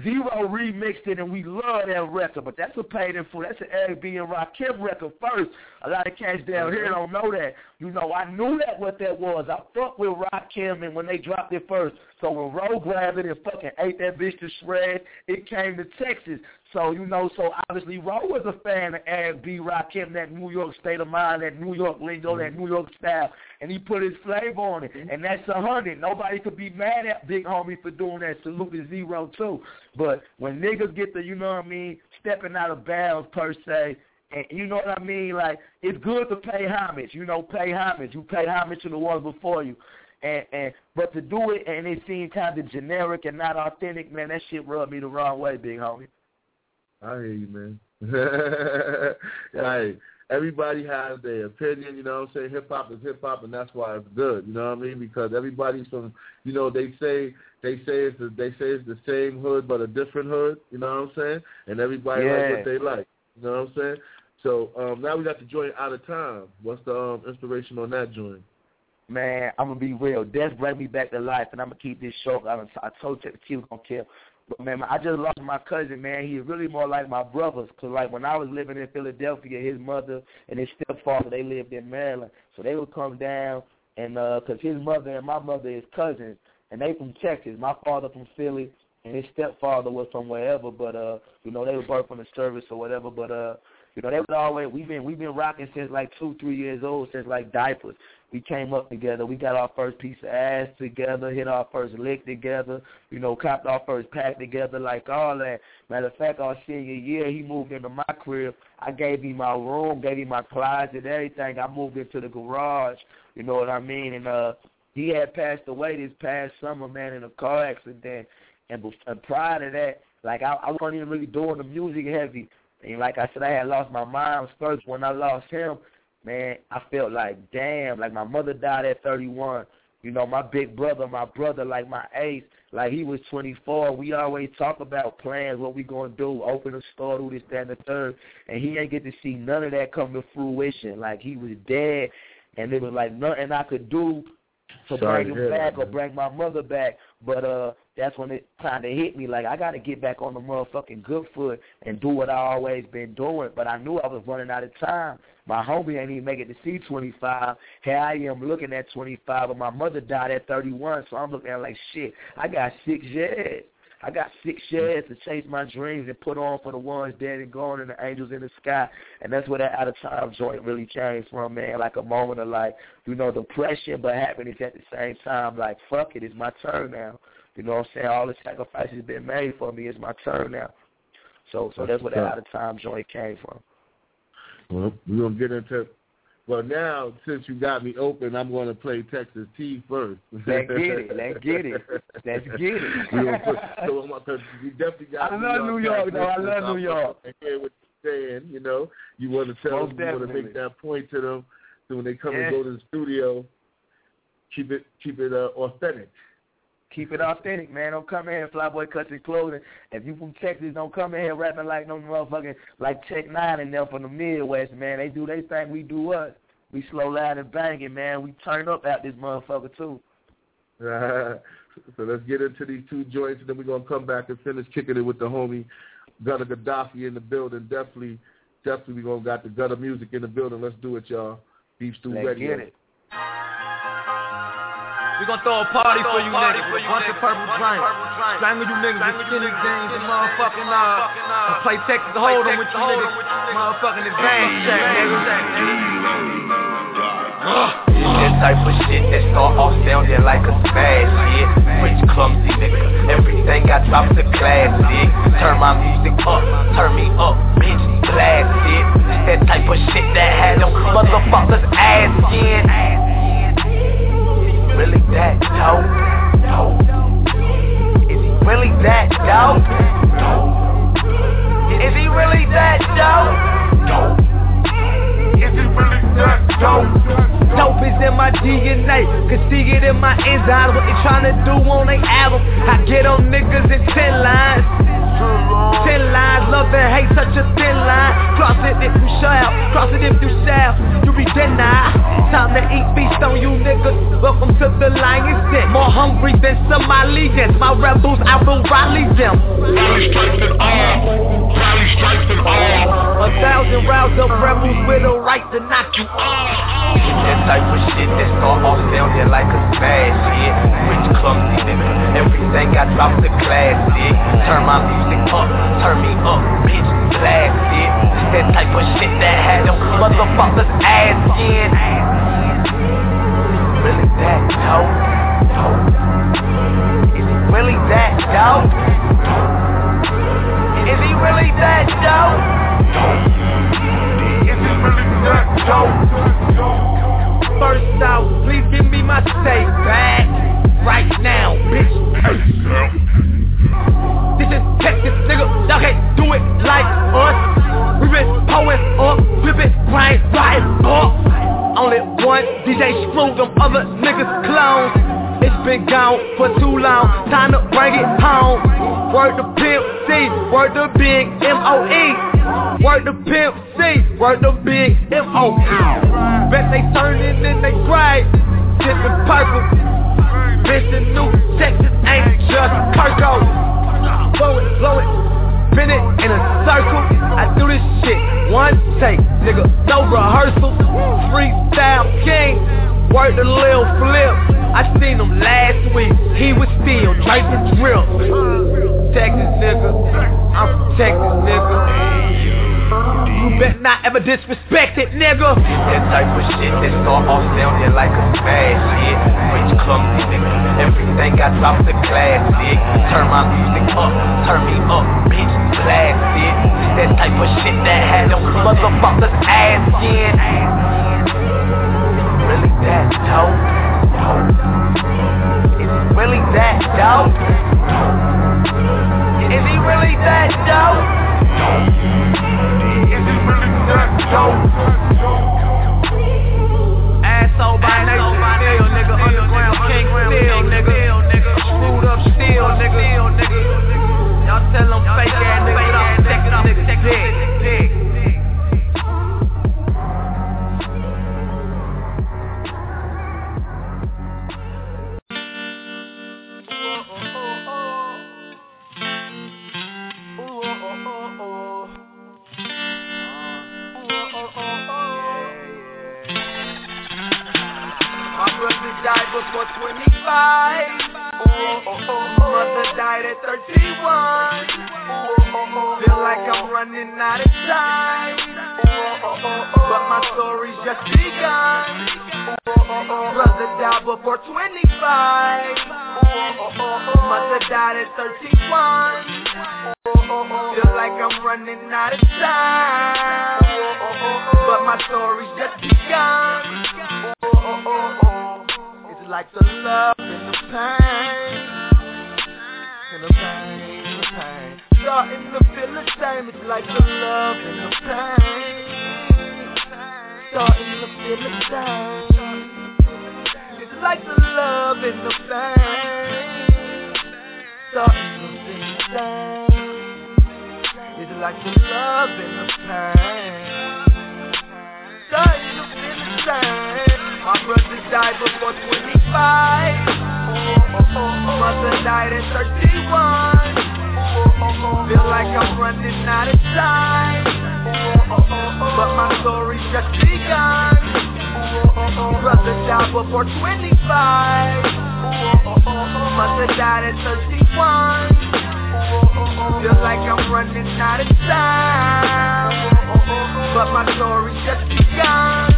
Zero remixed it, and we love that record, but that's a Paid in Full. That's an Eric B. and Rakim record first. A lot of cats down here don't know that. You know, I knew that what that was. I fucked with Rakim, and when they dropped it first, so when Roe grabbed it and fucking ate that bitch to shreds, it came to Texas. So, you know, so obviously Roe was a fan of Eric B. Rakim, that New York state of mind, that New York lingo, that New York style, and he put his flavor on it, and that's 100. Nobody could be mad at big homie for doing that. Salute to Zero, too. But when niggas get the, you know what I mean, stepping out of bounds, per se, and you know what I mean, like, it's good to pay homage. You know, pay homage. You pay homage to the ones before you. But to do it, and it seemed kind of generic and not authentic, man, that shit rubbed me the wrong way, big homie. I hear you, man. Like, everybody has their opinion, you know what I'm saying? Hip-hop is hip-hop, and that's why it's good, you know what I mean? Because everybody's from, you know, they say it's the same hood but a different hood, you know what I'm saying? And everybody likes what they like, you know what I'm saying? So now we got the joint Out of Time. What's the inspiration on that joint? Man, I'm going to be real. Death brought me back to life, and I'm going to keep this short. I told you the kid was going to kill. But, man, I just lost my cousin, man. He's really more like my brothers because, like, when I was living in Philadelphia, his mother and his stepfather, they lived in Maryland. So they would come down and because his mother and my mother is cousins, and they from Texas. My father from Philly, and his stepfather was from wherever. But, you know, they were both from the service or whatever. But, you know, they would always – we've been rocking since, like, 2-3 years old, since, like, diapers. We came up together. We got our first piece of ass together, hit our first lick together, you know, copped our first pack together, like all that. Matter of fact, our senior year, he moved into my crib. I gave him my room, gave him my closet, everything. I moved into the garage, you know what I mean? And he had passed away this past summer, man, in a car accident. And prior to that, like, I wasn't even really doing the music heavy. And like I said, I had lost my mom first. When I lost him, man, I felt like, damn, like my mother died at 31. You know, my big brother, like my ace, like he was 24. We always talk about plans, what we going to do, open a store, do this, that, and the third. And he ain't get to see none of that come to fruition. Like he was dead, and it was like nothing I could do to bring him back or bring my mother back. But that's when it kind of hit me. Like, I got to get back on the motherfucking good foot and do what I always been doing. But I knew I was running out of time. My homie ain't even make it to see 25. Here I am looking at 25, but my mother died at 31. So I'm looking at like, shit, I got 6 years. To chase my dreams and put on for the ones dead and gone and the angels in the sky. And that's where that Out of Time joint really came from, man. Like a moment of, like, you know, depression but happiness at the same time. Like, fuck it, it's my turn now. You know what I'm saying? All the sacrifices been made for me. It's my turn now. So that's where that Out of Time joint came from. Well, we're going to get into Well, now, since you got me open, I'm going to play Texas T first. Let's get it. I love New York. I hear what you're saying, you know. You want to tell them, you want to make that point to them. So when they come and go to the studio, keep it authentic. Keep it authentic, man. Don't come in here Flyboy Country Clothing. If you from Texas, don't come in here rapping like no motherfucking, like Tech Nine and them from the Midwest, man. They do they thing, we do us. We slow, loud, and banging, man. We turn up out this motherfucker, too. So let's get into these two joints, and then we're going to come back and finish kicking it with the homie Gutta Gaddafi in the building. Definitely we're going to got the Gutta music in the building. Let's do it, y'all. Beef Stew ready. Let's get it. We're going to throw a party for you niggas. Bunch of purple drinks. Strangle you niggas with skinny jeans and motherfucking play Texas Hold'em with you niggas. Motherfucking advance check, niggas. This type of shit that start off sounding like a smash, yeah. Rich clumsy nigga, everything I drop to class, yeah. Turn my music up, turn me up, bitch, blast, yeah. That type of shit that had them motherfuckers asking, really that dope? Dope. Is he really that dope? Dope. Is he really that dope? Dope. Is he really that dope? Dope is in my DNA, can see it in my inside. What they tryna do on they album, I get on niggas in 10 lines. 10 lines, love and hate, such a thin line. Cross it if you shout, cross it if you shout, you be denied. Time to eat feast on you niggas, welcome to the lion's den. More hungry than Somalians, my rebels, I will rally them. Rally stripes and all, rally stripes and all. 1,000 rounds of rebels with a right to knock you out. That type of shit that start off sounding like a smash, yeah. Rich clumsy nigga, everything I drop to class, yeah. Turn my music up, turn me up, bitch, blast it. That type of shit that had them motherfuckers asking, really that dope? Is he really that dope? Is he really that dope? Is he really that dope? First out, please give me my safe back right now, bitch. This is Texas, nigga, y'all can't do it like us. We been hoeing up, flipping, crying, riding up. Only one DJ screw them other niggas clones. It's been gone for too long, time to bring it home. Word to Pimp C, word to Big M.O.E. Word to Pimp C, word to Big M.O.E. Bet they turnin' and they cry, shit the purple. Bitch, the new Texas ain't just Kirko. Blow it, spin it in a circle. I do this shit one take, nigga, no rehearsal. Freestyle king, word to Lil Flip. I seen him last week, he was still draping drill. Texas nigga, I'm from Texas nigga. You better not ever disrespect it, nigga. That type of shit that start off sounding like a smash, yeah. Rich clumsy nigga, everything I drop to class, yeah. Turn my music up, turn me up, bitch, blast it. That type of shit that had them motherfuckers asking, really that dope? Is he really that dope? Is he really that dope? Is he really that dope? Asshole by nature, nigga, underground. Still, nigga. Screwed up, still, nigga. Y'all tell them fake ass niggas that I'm Texas, nigga. For 25, mother died at 31, feel like I'm running out of time, but my story's just begun, brother died before 25, mother died at 31, feel like I'm running out of time, but my story's just begun, like the love and the pain, and the pain, and the pain. Starting to feel the same, it's like the love and the pain. Starting to feel the same, it's like the love and the pain. start losing the same. It's like the love and the pain. Start losing the same. My brother died before 25. Mother died at 31. Feel like I'm running out of time, but my story's just begun. Brother died before 25, mother died at 31. Feel like I'm running out of time, but my story's just begun.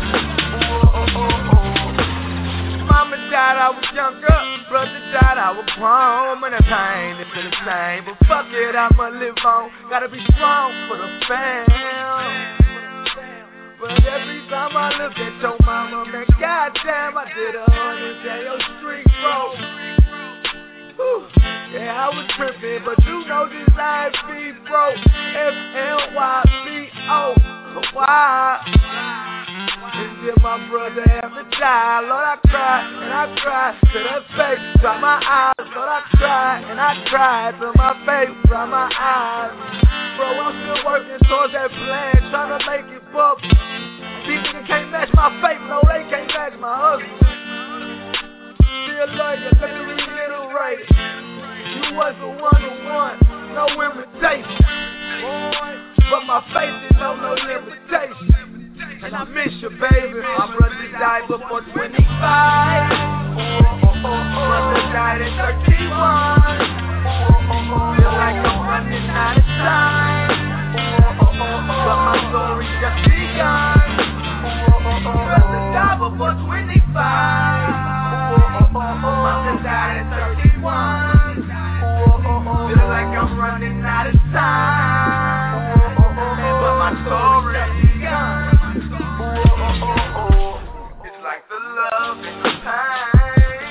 Mama died, I was younger. Brother died, I was grown, and that pain into the same. But fuck it, I'ma live on. Gotta be strong for the fam. But every time I look at your mama, man, goddamn, I did 100 at your street road. Yeah, I was tripping, but you know this life be broke. FLYBO, why? And then my brother had to die. Lord, I cried and I cried till that face dry my eyes. Lord, I cried and I cried till my face dry my eyes. Bro, I'm still working towards that plan, trying to make it bubble. These niggas can't match my faith, no, they can't match my hustle. Dear Lord, let me reiterate it. You was the one who won, no imitation. But my faith is on no limitation. And I miss you, baby. My brother died before 25. Mother died at 31. Feel like I'm running out of time, but my story's just begun. Brother died before 25. Mother died at 31. Feel like I'm running out of time, but my story's just begun. It's like the love and the pain,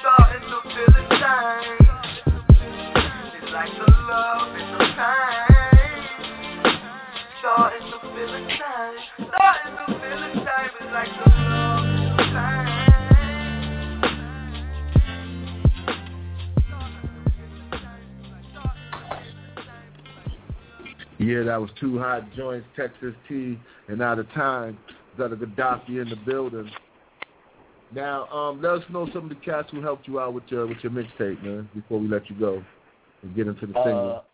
starting to feel the same. It's like the love and the pain, starting to feel the same. Starting to feel the same. It's like the love and the pain. Yeah, that was Two Hot Joints, Texas Tea, and Out of Time. Gutta Gaddafi in the building. Now, let us know some of the cats who helped you out with your mixtape, man, before we let you go and get into the single.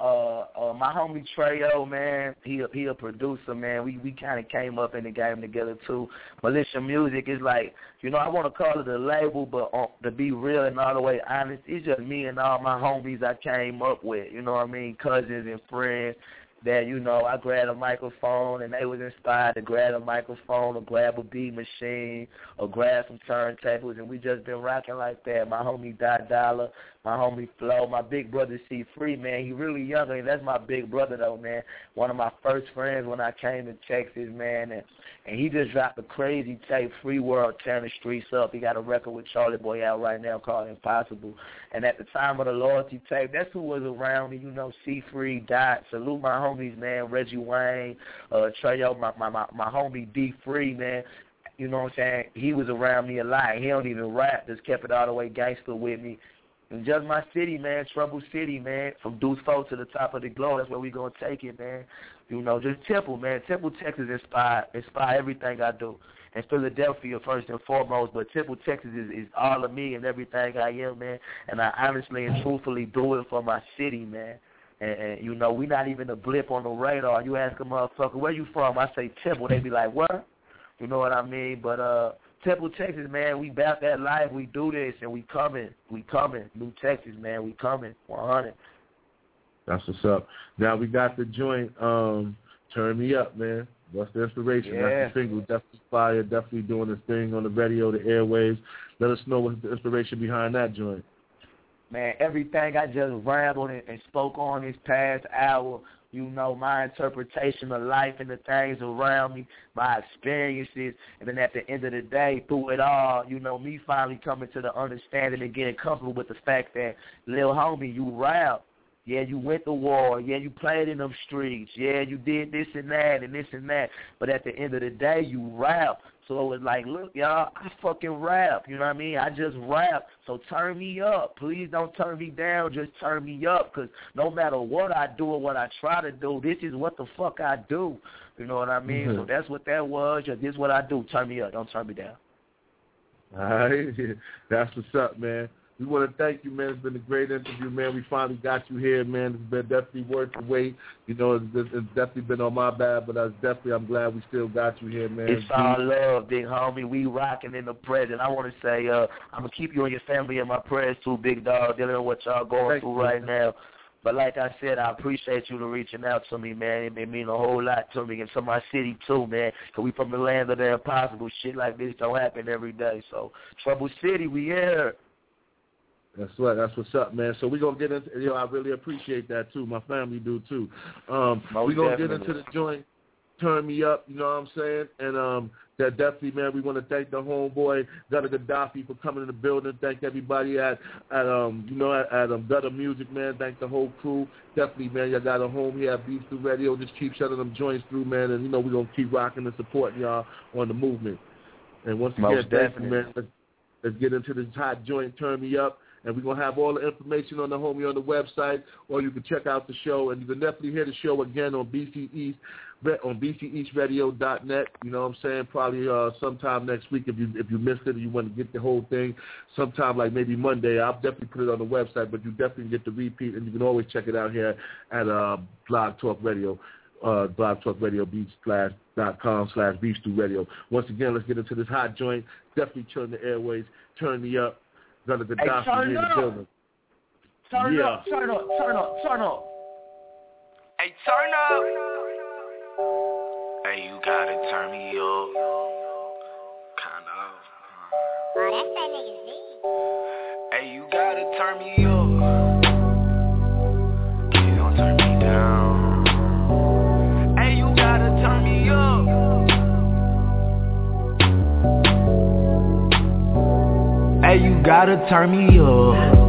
My homie Treyo, man, he a producer, man. We kind of came up in the game together too. Militia Music is like, you know, I want to call it a label, but to be real and all the way honest, it's just me and all my homies I came up with. You know what I mean? Cousins and friends. That, you know, I grabbed a microphone and they was inspired to grab a microphone or grab a beat machine or grab some turntables, and we just been rocking like that. My homie Dot Dollar, my homie Flo, my big brother C Free, man, he really young. I mean, that's my big brother though, man. One of my first friends when I came to Texas, man, and he just dropped a crazy tape, Free World, tearing the streets up. He got a record with Charlie Boy out right now called Impossible. And at the time of the Loyalty tape, that's who was around me, you know, C Free, Dot, salute my homies, man, Reggie Wayne, Treyo, my homie D Free, man. You know what I'm saying? He was around me a lot. He don't even rap, just kept it all the way gangster with me. And just my city, man, Trouble City, man, from Deuce 4 to the top of the globe, that's where we going to take it, man. You know, just Temple, man. Temple, Texas inspire everything I do. And Philadelphia first and foremost, but Temple, Texas is all of me and everything I am, man. And I honestly and truthfully do it for my city, man. And you know, we not even a blip on the radar. You ask a motherfucker, where you from? I say Temple. They be like, what? You know what I mean? But, Temple, Texas, man, we bout that life. We do this, and we coming. We coming. New Texas, man, we coming. 100. That's what's up. Now we got the joint, Turn Me Up, man. What's the inspiration? Yeah. That's the single. Definitely fire. Definitely doing this thing on the radio, the airwaves. Let us know what's the inspiration behind that joint. Man, everything I just rambled and spoke on this past hour, you know, my interpretation of life and the things around me, my experiences, and then at the end of the day, through it all, you know, me finally coming to the understanding and getting comfortable with the fact that, little homie, you rap. Yeah, you went to war. Yeah, you played in them streets. Yeah, you did this and that and this and that. But at the end of the day, you rap. So it's like, look, y'all, I fucking rap. You know what I mean? I just rap. So turn me up. Please don't turn me down. Just turn me up, because no matter what I do or what I try to do, this is what the fuck I do. You know what I mean? Mm-hmm. So that's what that was. This is what I do. Turn me up. Don't turn me down. All right. That's what's up, man. We want to thank you, man. It's been a great interview, man. We finally got you here, man. It's been definitely worth the wait. You know, it's definitely been on my bad, but I'm glad we still got you here, man. It's our love, big homie. We rocking in the present. I want to say I'm going to keep you and your family in my prayers too, big dog, dealing with what y'all going through right now. But like I said, I appreciate you reaching out to me, man. It been mean a whole lot to me and to my city, too, man, because we from the land of the impossible. Shit like this don't happen every day. So, Trouble City, we here. That's what's up, man. So we're going to get into, I really appreciate that, too. My family do, too. We're going to get into the joint, turn me up, you know what I'm saying? And that definitely, man, we want to thank the homeboy, Gutta Gaddafi, for coming in the building. Thank everybody at Gutta Music, man. Thank the whole crew. Definitely, man, y'all got a home here at Beef Through Radio. Just keep shutting them joints through, man. And, we're going to keep rocking and supporting y'all on the movement. And once again, thank you, man. Let's get into this hot joint, turn me up. And we're going to have all the information on the homie on the website, or you can check out the show. And you can definitely hear the show again on BCEastRadio.net. You know what I'm saying? Probably sometime next week if you missed it or you want to get the whole thing. Sometime like maybe Monday. I'll definitely put it on the website, but you definitely get the repeat. And you can always check it out here at Blog Talk Radio. blogtalkradio.com/BeefStewRadio. Once again, let's get into this hot joint. Definitely turn the airways. Turn me up. Turn up. Hey, turn up. Hey, you gotta turn me up. Kind of. Well, that's that nigga Z. Hey, you gotta turn me up. You don't turn me down. Hey, you gotta turn me up. Hey, you gotta turn me up.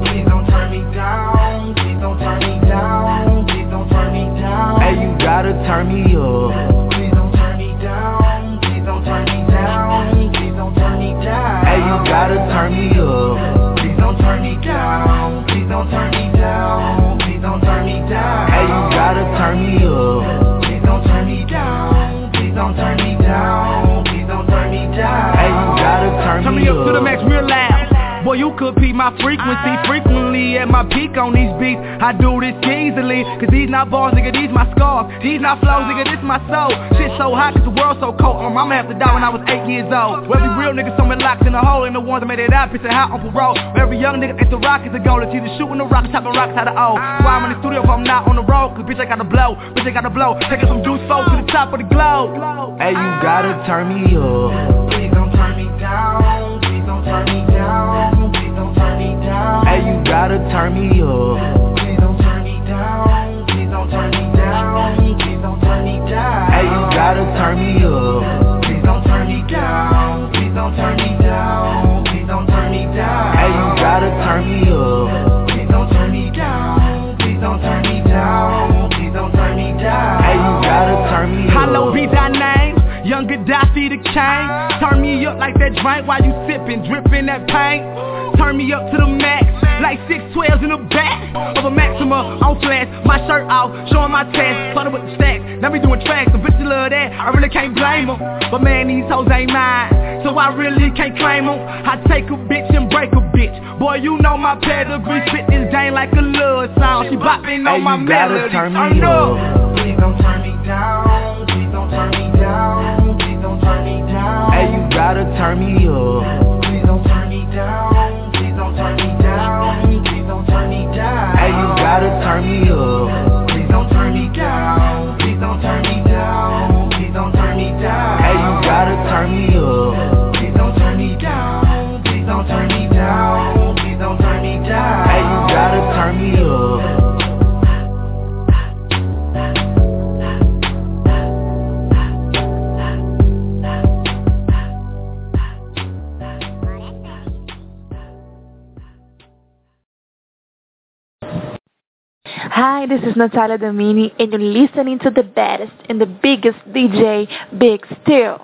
Please don't turn me down. Please don't turn me down. Please don't turn me down. Hey, you gotta turn me up. Please don't turn me down. Please don't turn me down. Please don't turn me down. Hey, you gotta turn me up. Please don't turn me down. Please don't turn me down. Please don't turn me down. Hey, you gotta turn me up. Please don't turn me down. Please don't turn me down. Please don't turn me down. Hey, you gotta turn me up. Turn me up to the max real loud. Boy, you could peep my frequency frequently at my peak on these beats. I do this easily, cause these not bars, nigga, these my scars. These not flows, nigga, this my soul. Shit so hot, cause the world so cold. My mama have to die when I was 8 years old. Where every real nigga, somewhere locked in a hole. And the ones that made it out, pissing hot on parole. Where every young nigga thinks the rock is a goal. It's either shooting the rock, chopping rocks out of old. That's why I'm in the studio if I'm not on the road. Cause bitch, I gotta blow, bitch, I gotta blow. Taking some juice flow to the top of the globe. Hey, you gotta turn me up. Please don't turn me down. Please don't turn me down. Please don't turn me down. Hey, you gotta turn me up. Please don't turn me down. Please don't turn me down. Please don't turn me down. Hey, you gotta turn me up. Please don't turn me down. Please don't turn me down. Please don't turn me down. Hey, you gotta turn me up. Please don't turn me down. Please don't turn me down. Please don't turn me down. Hey, you gotta turn me up. Hollow be thy name. Young Gaddafi the king. Turn me up like that drink while you sippin', drippin' that paint. Turn me up to the max, like 612s in the back of a Maxima on flash. My shirt off, showing my chest, flooded with the stacks. Now we doing tracks, the bitches love that. I really can't blame 'em, but man, these hoes ain't mine, so I really can't claim 'em. I take a bitch and break a bitch. Boy, you know my pedigree, spit this game like a love song. She boppin' on my melody. Turn me up. Please don't turn me down. Please don't turn me down. Please don't turn me down. Hey, you gotta turn me up. Please don't turn me down. Please don't turn me down. Please don't turn me down. Hey, you gotta turn me up. Please don't turn me down. Please don't turn me down. Please don't turn me down. Hey, you gotta turn me up. Please don't turn me down. Please don't turn me down. Please don't turn me down. Hey, you gotta turn me up. Hi, this is Natalia Domini, and you're listening to the baddest and the biggest DJ, Big Stew.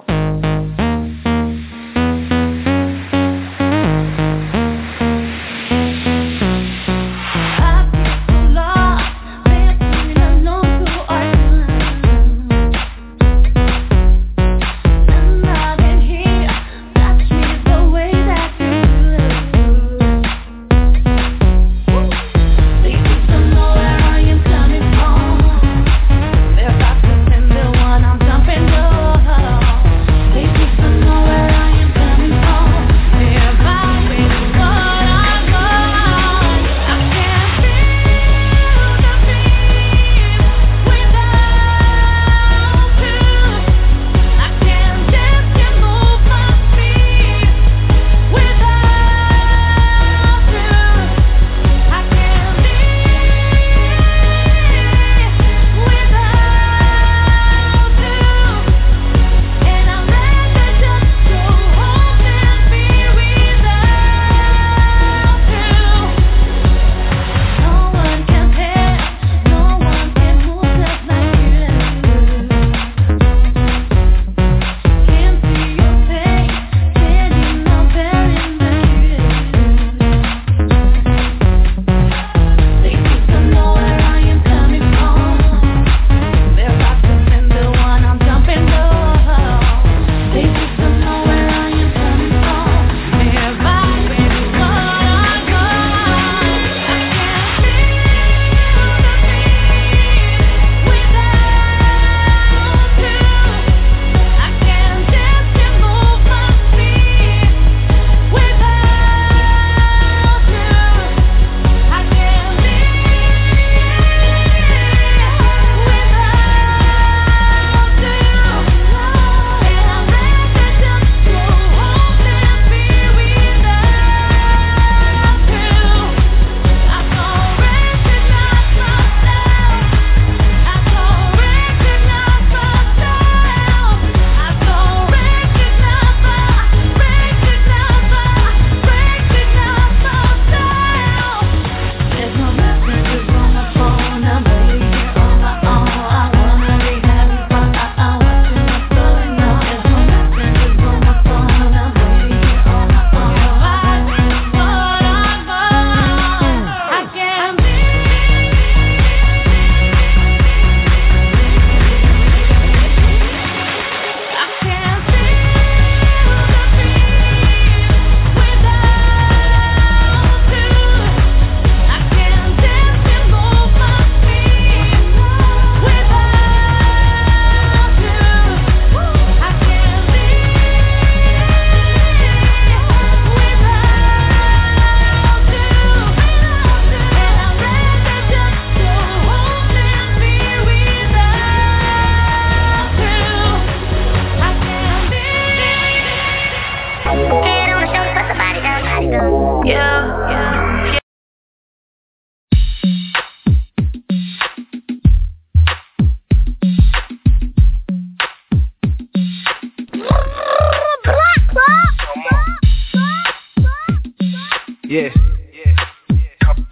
Yeah.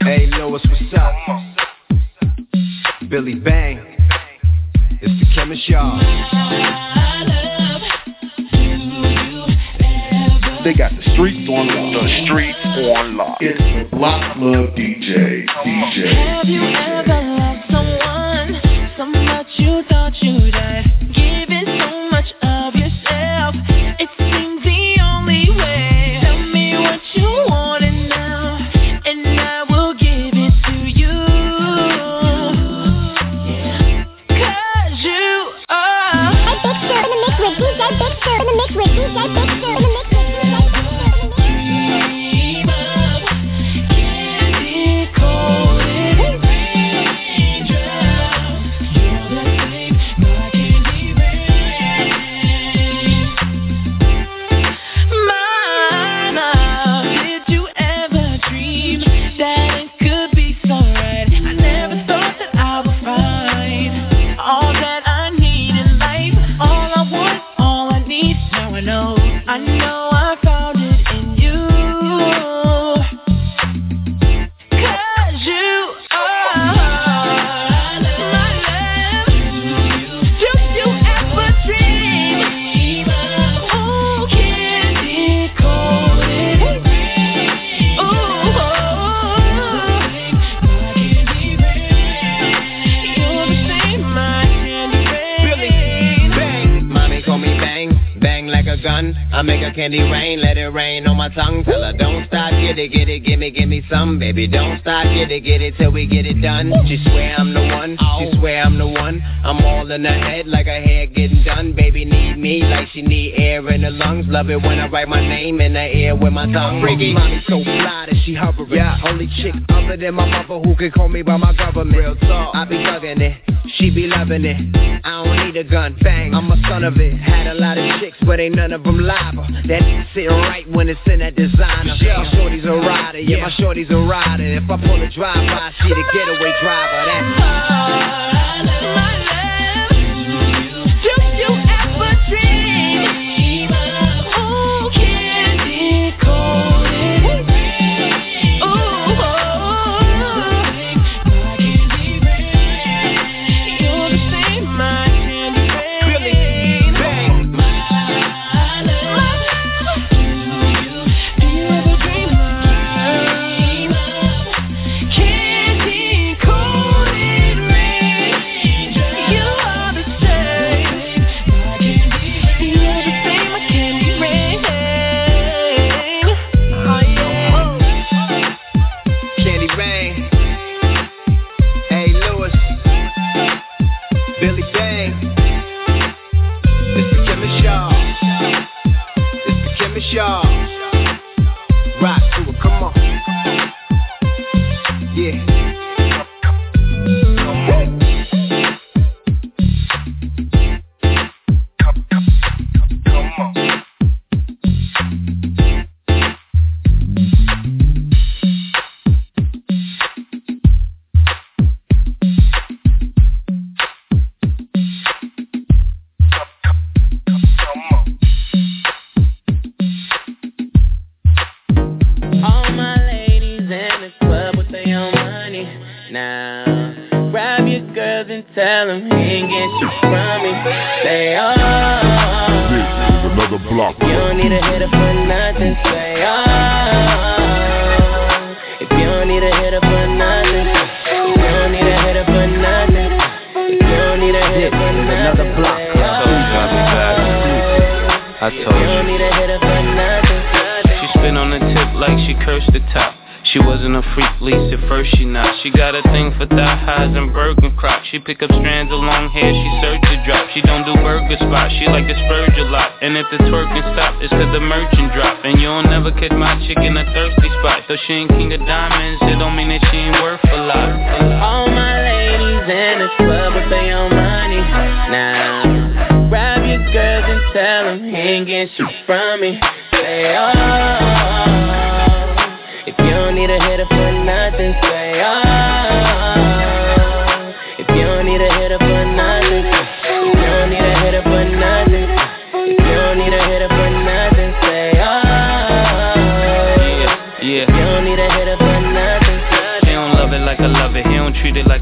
Hey Lois, what's up? Billy Bang. It's the Chemist, y'all. They got the streets on lock. The streets on lock. It's the Block Club DJ. Have you ever loved someone so much you thought you died? Giving so much of yourself, it seems the only way. Tell me what you wanted now, and I will give it to you. Cause you are. I'm Dexter in the mix with you. I'm Dexter in the mix with you. I'm Dexter in the mix with you. I make a candy rain, let it rain on my tongue. Tell her don't stop, get it, give me some. Baby, don't stop, get it till we get it done. She swear I'm the one, she swear I'm the one. I'm all in her head like her hair getting done. Baby need me like she need air in her lungs. Love it when I write my name in her ear with my tongue. Freaky, mommy so fly that she hovering, yeah. Only chick other than my mother who can call me by my government. Real talk, I be thugging it, she be loving it. I don't need a gun, bang, I'm a son of it. Had a lot of chicks, but ain't none of them lava. That's sitting right when it's in that designer. My shorty's a rider, yeah, my shorty's a rider. If I pull a drive-by, she the getaway driver. That's all my love. Do you ever dream of candy cold?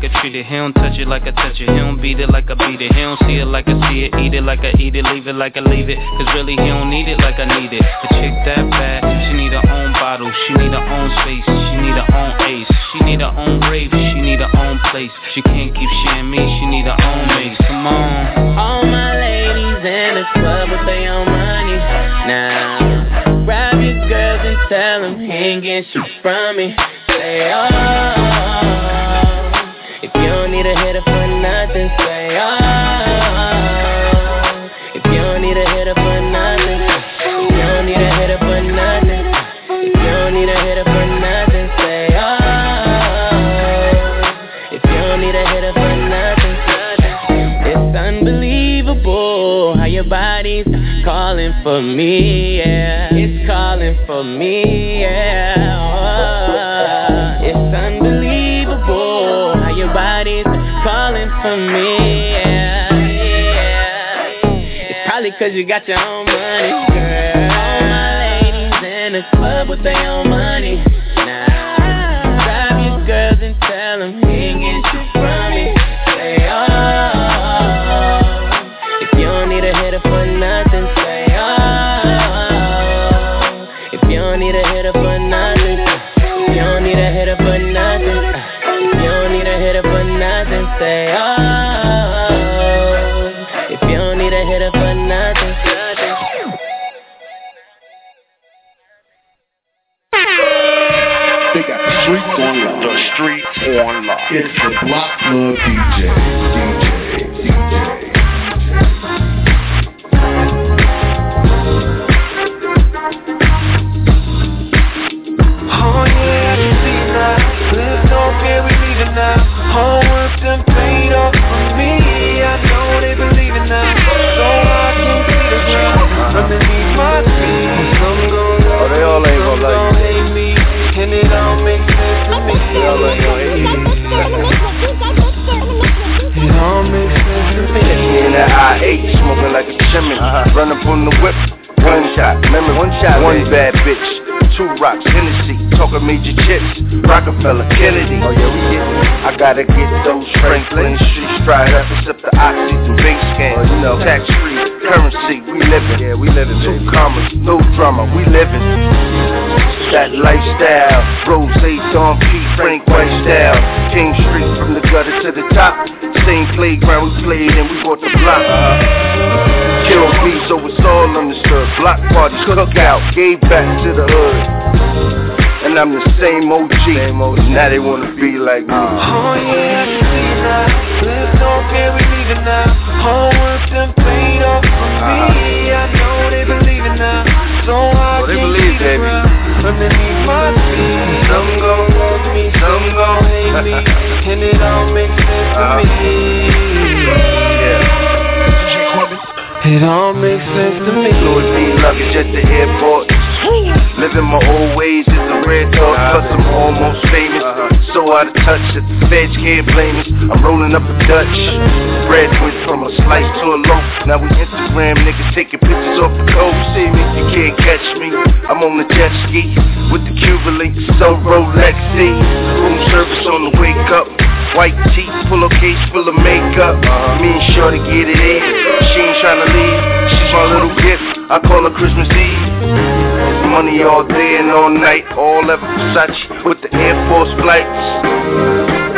like I treat it. He don't touch it like I touch it. He don't beat it like I beat it. He don't see it like I see it. Eat it like I eat it. Leave it like I leave it. Cause really he don't need it like I need it. The chick that bad, she need her own bottle. She need her own space. She need her own ace. She need her own rave. She need her own place. She can't keep sharing me. She need her own mace. Come on. All my ladies in the club with their own money. Now, rob your girls and tell them he ain't getting shit from me. Say, oh, if you don't need a hitter for nothing. Say, oh, if you don't need a hitter for nothing. If you don't need a hitter for nothing. If you don't need a hitter for nothing. Say, oh, if you don't need a hitter for nothing. It's unbelievable how your body's calling for me, yeah. It's calling for me, yeah. Oh. It's unbelievable how your body's calling for me, yeah, yeah. It's probably cause you got your own money, girl. All my ladies in the club with their own money. Now, grab your girls and tell them he ain't getting shit from me. Say, oh, if you don't need a hitter for nothing. Say, oh, if you don't need a hitter for nothing. You don't need a hitter for nothing. You don't need a hitter for nothing. Say, oh, if you don't need a hitter for nothing. They got the streets on lock. The streets on lock. It's the Block Club DJ. Whole work done paid off for me. I know they believe it now. So I can see the ground underneath my feet. Some gon' love me, some gon' hate me, and it all makes sense to me. It all makes sense to me. In the I-8, smoking like a chimney. Run up on the whip, one shot. Remember, one bad bitch. Two rocks, Hennessy, talking major chips, Rockefeller, Kennedy. Oh yeah, we get it. I gotta get those Franklin streets, fried up, sip the oxy through bank scans, you know, tax free, currency, we living. Yeah, we living. Two commas, no drama, we living. That lifestyle, Rose, Don P, Frank White style, King Street from the gutter to the top. Same playground we played and we bought the block. Kill me, so it's all understood. Block parties, cookout, gave back to the hood. And I'm the same OG, now they wanna be like me. Oh yeah, I can see now, please don't care, we leaving now. Whole work done paid off for me, I know they believe it now. So I can't see the ground underneath my feet. Some gon' love me, some gon' hate me, and it all makes sense to me. It all makes sense to me. Louis V luggage at the airport. Living my old ways is a rare talk, plus I'm almost famous. So out of touch that the feds can't blame us. I'm rolling up a Dutch. Bread went from a slice to a loaf. Now we Instagram niggas taking pictures off the coast. See me, you can't catch me. I'm on the jet ski with the Cuban link, so Rolexy. Room service on the wake up. White teeth, pillowcase full of makeup. Me and Shorty get it in. She ain't tryna leave. She's my little gift. I call her Christmas Eve. Money all day and all night. All ever Versace with the Air Force flights.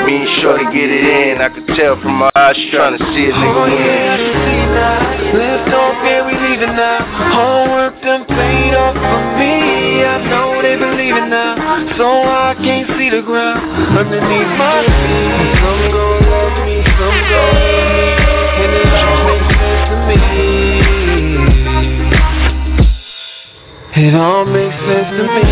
Me and Shorty get it in. I could tell from my eyes she's tryna see a nigga in. Oh yeah, I can see now. Left on fair, we leaving now. Homework done paid off for me. I know they believe it now. So I can't see the ground underneath my feet. Some gon' love me, some gon' hate me, and it all makes sense to me. It all makes sense to me.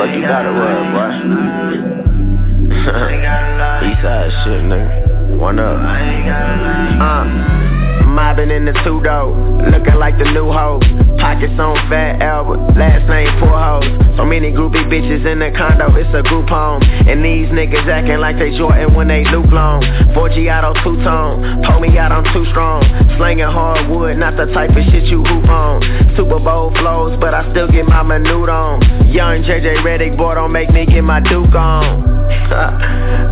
But you gotta worry, boy. Eastside shit, nigga. One up. Mobbing in the two-door, looking like the new hoe. Pockets on Fat Albert, last name Poor Hoes. So many groupie bitches in the condo, it's a group home. And these niggas acting like they Jordan when they Luke Long. 4G out on two-tone, pull me out, I'm too strong. Slinging hardwood, not the type of shit you hoop on. Super Bowl flows, but I still get my minute on. Young JJ Redick, boy, don't make me get my Duke on.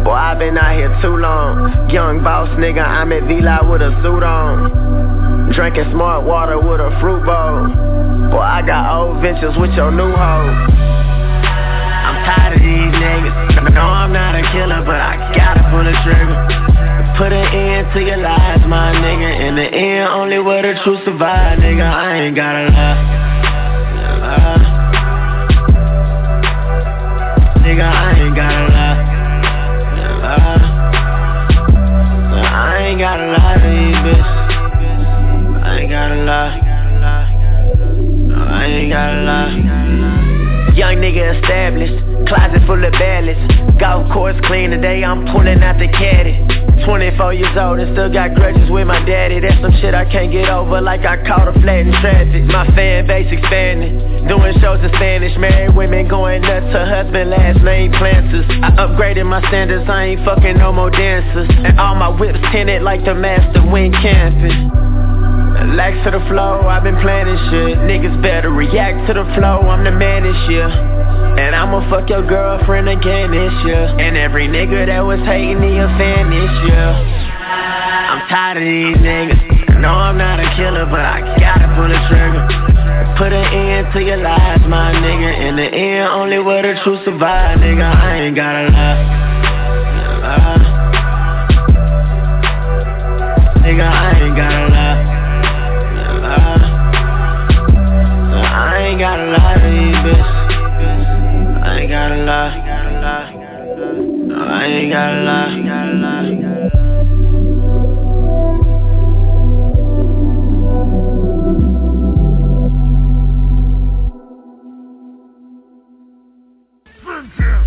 Boy, I've been out here too long. Young boss nigga, I'm at V-Live with a suit on. Drinking smart water with a fruit bowl. Boy, I got old ventures with your new hoe. I'm tired of these niggas. No, I'm not a killer, but I gotta pull the trigger. Put an end to your lies, my nigga. In the end, only where the truth survive, nigga. I ain't gotta lie. Nigga, I ain't gotta lie. I ain't gotta lie to you, bitch. I ain't gotta lie. No, I ain't gotta lie. Young nigga established, closet full of ballads. Golf course clean today, I'm pulling out the caddy. 24 years old and still got grudges with my daddy. That's some shit I can't get over, like I caught a flat in traffic. My fan base expanding, doing shows in Spanish. Married women going nuts, her husband last name Planters. I upgraded my standards, I ain't fucking no more dancers. And all my whips tinted like the master wing campus. Relax to the flow, I've been planning shit. Niggas better react to the flow, I'm the man this year. And I'ma fuck your girlfriend again this year. And every nigga that was hating me a fan this year. I'm tired of these niggas. No, I'm not a killer, but I gotta pull the trigger. Put an end to your lies, my nigga. In the end, only where the truth survive, nigga. I ain't gotta lie. Nigga, I ain't gotta lie. I ain't gotta lie to you, bitch. I ain't gotta lie. No, I ain't gotta lie. I'll shut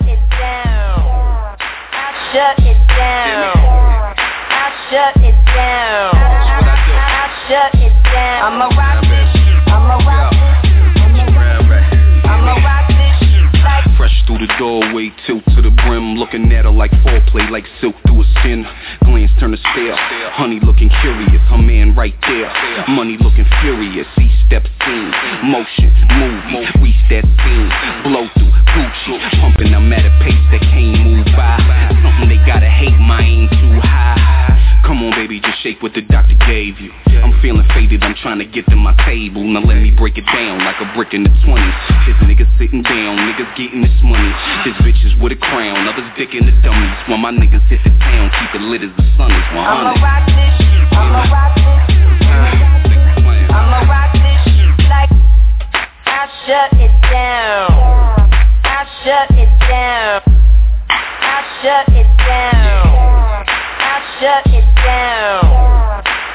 it down. Shut it down. I'ma rock this. I'ma rock this. I'ma rock this like. Fresh through the doorway, tilt to the brim, looking at her like foreplay, like silk through a skin. Glance turn to stare. Honey looking curious, her man right there. Money looking furious. He steps in, motion, move, reach that scene, blow through Gucci, pumping them at a pace that can't move by. Something they gotta hate, mine too high. Come on, baby, just shake what the doctor gave you. I'm feeling faded, I'm trying to get to my table. Now let me break it down like a brick in the 20s. This nigga sitting down, niggas getting this money. This bitch is with a crown, others dick in the dummies. While my niggas hit the town, keep it lit as the sun is 100. I'ma rock this, I'ma rock this. I'ma rock this like I'll shut it down. I'll shut it down. I'll shut it down. I'll shut it down.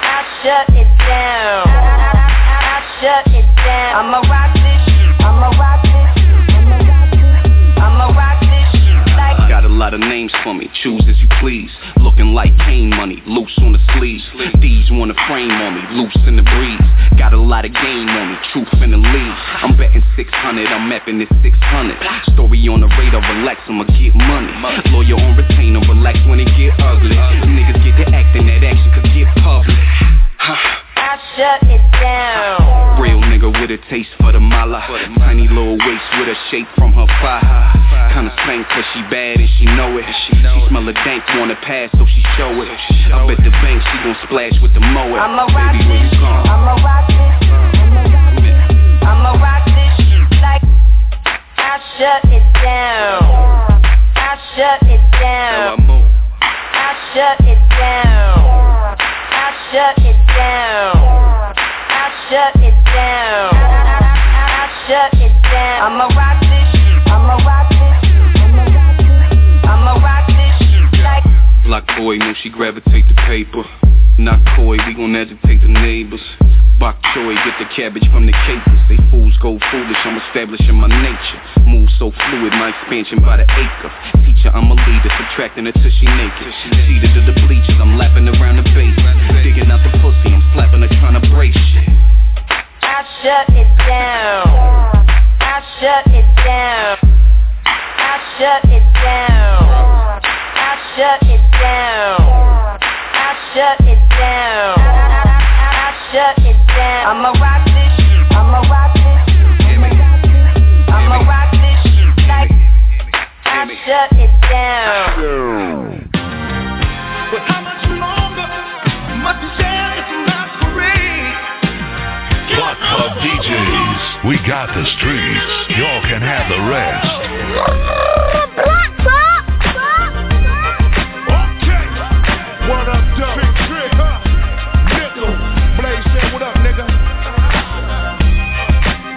I'll shut it down. I'll shut it down. I'ma rock this. I'ma rock this. I'ma rock this like. Got a lot of names for me. Choose as you please. Looking like cane money, loose on the sleeves. These wanna frame on me, loose in the breeze. Got a lot of game on me, truth in the lead. I'm betting 600, I'm mapping this 600. Story on the radar, relax, I'ma get money. Lawyer on retainer, relax when it get ugly. Niggas get to acting, that action could get public. I shut it down. Real nigga with a taste for the mala. Tiny little waist with a shape from her fire. Kinda stank cause she bad and she know it. She smell a dank, wanna pass so she show it. I bet the bank she gon' splash with the mower. I'ma rock this, I'ma rock this. I'ma rock this like I shut it down. I shut it down. I shut it down. I shut it down. I shut it down. I shut it down. I'ma rock this. I'ma rock this. I'ma rock this like. Black boy knew she gravitate to paper. Not coy, we gon' agitate the neighbors. Bok choy, get the cabbage from the capers. They fools go foolish, I'm establishing my nature. Move so fluid, my expansion by the acre. Teacher, I'm a leader, subtracting her till she naked. Seated to the bleachers, I'm lapping around the base. Digging out the pussy, I'm slapping her trying to break shit. I shut it down. I shut it down. I shut it down. I shut it down. I shut it down. I shut it down. I'ma rock this. I'ma rock this. I'ma rock this like I shut it down. But how much longer must the shadows not parade? Block Club DJs, we got the streets. Y'all can have the rest. Block Club. Okay. What up, dog? Big Trick, huh? Nickel. Blaze said, what up, nigga?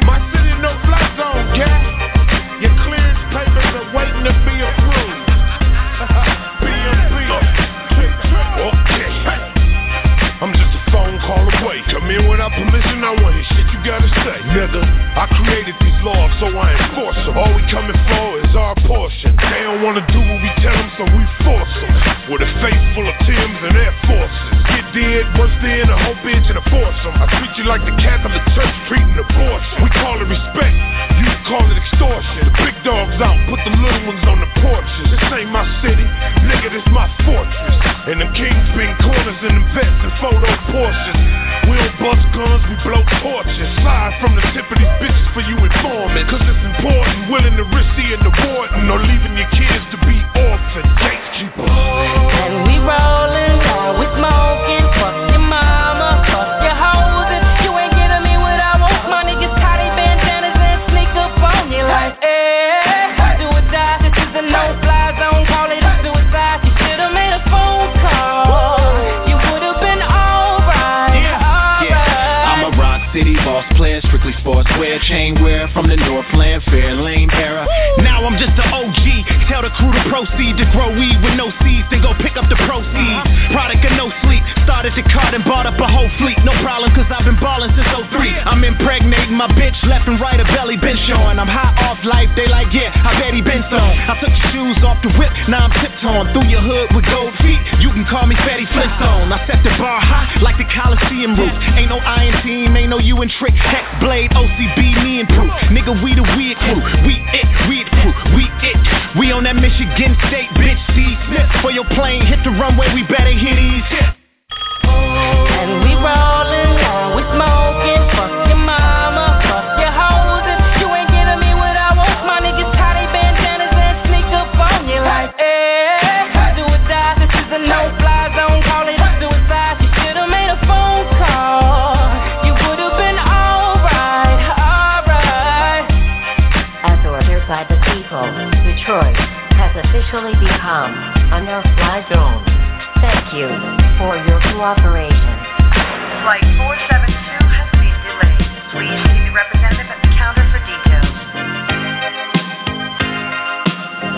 My city no fly zone, cat. Your clearance papers are waiting to be approved. Okay. I'm just a phone call away. Come in without permission, I want this shit you gotta say, nigga. I created these laws, so I enforce them. All we coming for is our portion. They don't wanna do what we tell them, so we force them. With a face full of Tims and Air Forces. Get dead, bust in, a whole bitch and a foursome. I treat you like the Catholic Church treating abortion. We call it respect, you call it extortion. The big dogs out, put the little ones on the porches. This ain't my city, nigga, this my fortress. And them kings being corners and them vets and photo Porsches. We don't bust guns, we blow torches. Slide from the tip of these bitches for you informing. Cause it's important, willing to risk seeing the warden or leaving your kids to be orphaned. Gatekeeper. And we rollin', now we smokin'. Fuck your mama, fuck your hoes. You ain't giving me what I want. My niggas tie they bandanas and sneak up on you like, eh. Do or die, this is a no-fly zone. Call it a suicide. You should've made a phone call. You would've been alright. Yeah. I'm a rock city boss player, strictly sportswear, chain wear from the Northland, fair lane era. Now I'm just an OG. Tell the crew to proceed to grow weed with no seeds, then go pick up the proceeds. Product of no sleep. Started the card and bought up a whole fleet. No problem, cause I've been ballin' since 03. I'm impregnating my bitch, left and right, her belly been showing. I'm high off life, they like, yeah, I bet he been stoned. I took the shoes off the whip, now I'm tiptoeing through your hood with gold feet. You can call me Fatty Flintstone. I set the bar high like the Coliseum roof. Ain't no iron team, ain't no you and Trick. Hex Blade, OCB, me and Proof. Nigga, we the weird crew. We it, we it. We on that Michigan State, bitch, see Smith. For your plane, hit the runway, we better hit these hits. And we rollin', now we smokin'. Fuck your mama, fuck your hoes. You ain't giving me what I want. My niggas tie they bandanas and sneak up on you like, eh. Do or die, this is a no-fly zone. Call it a suicide, you should've made a phone call. You would've been alright, alright. As or here's the people, Detroit has officially become a no-fly zone. Thank you for your cooperation. Flight 472 has been delayed. Please see the representative at the counter for details. You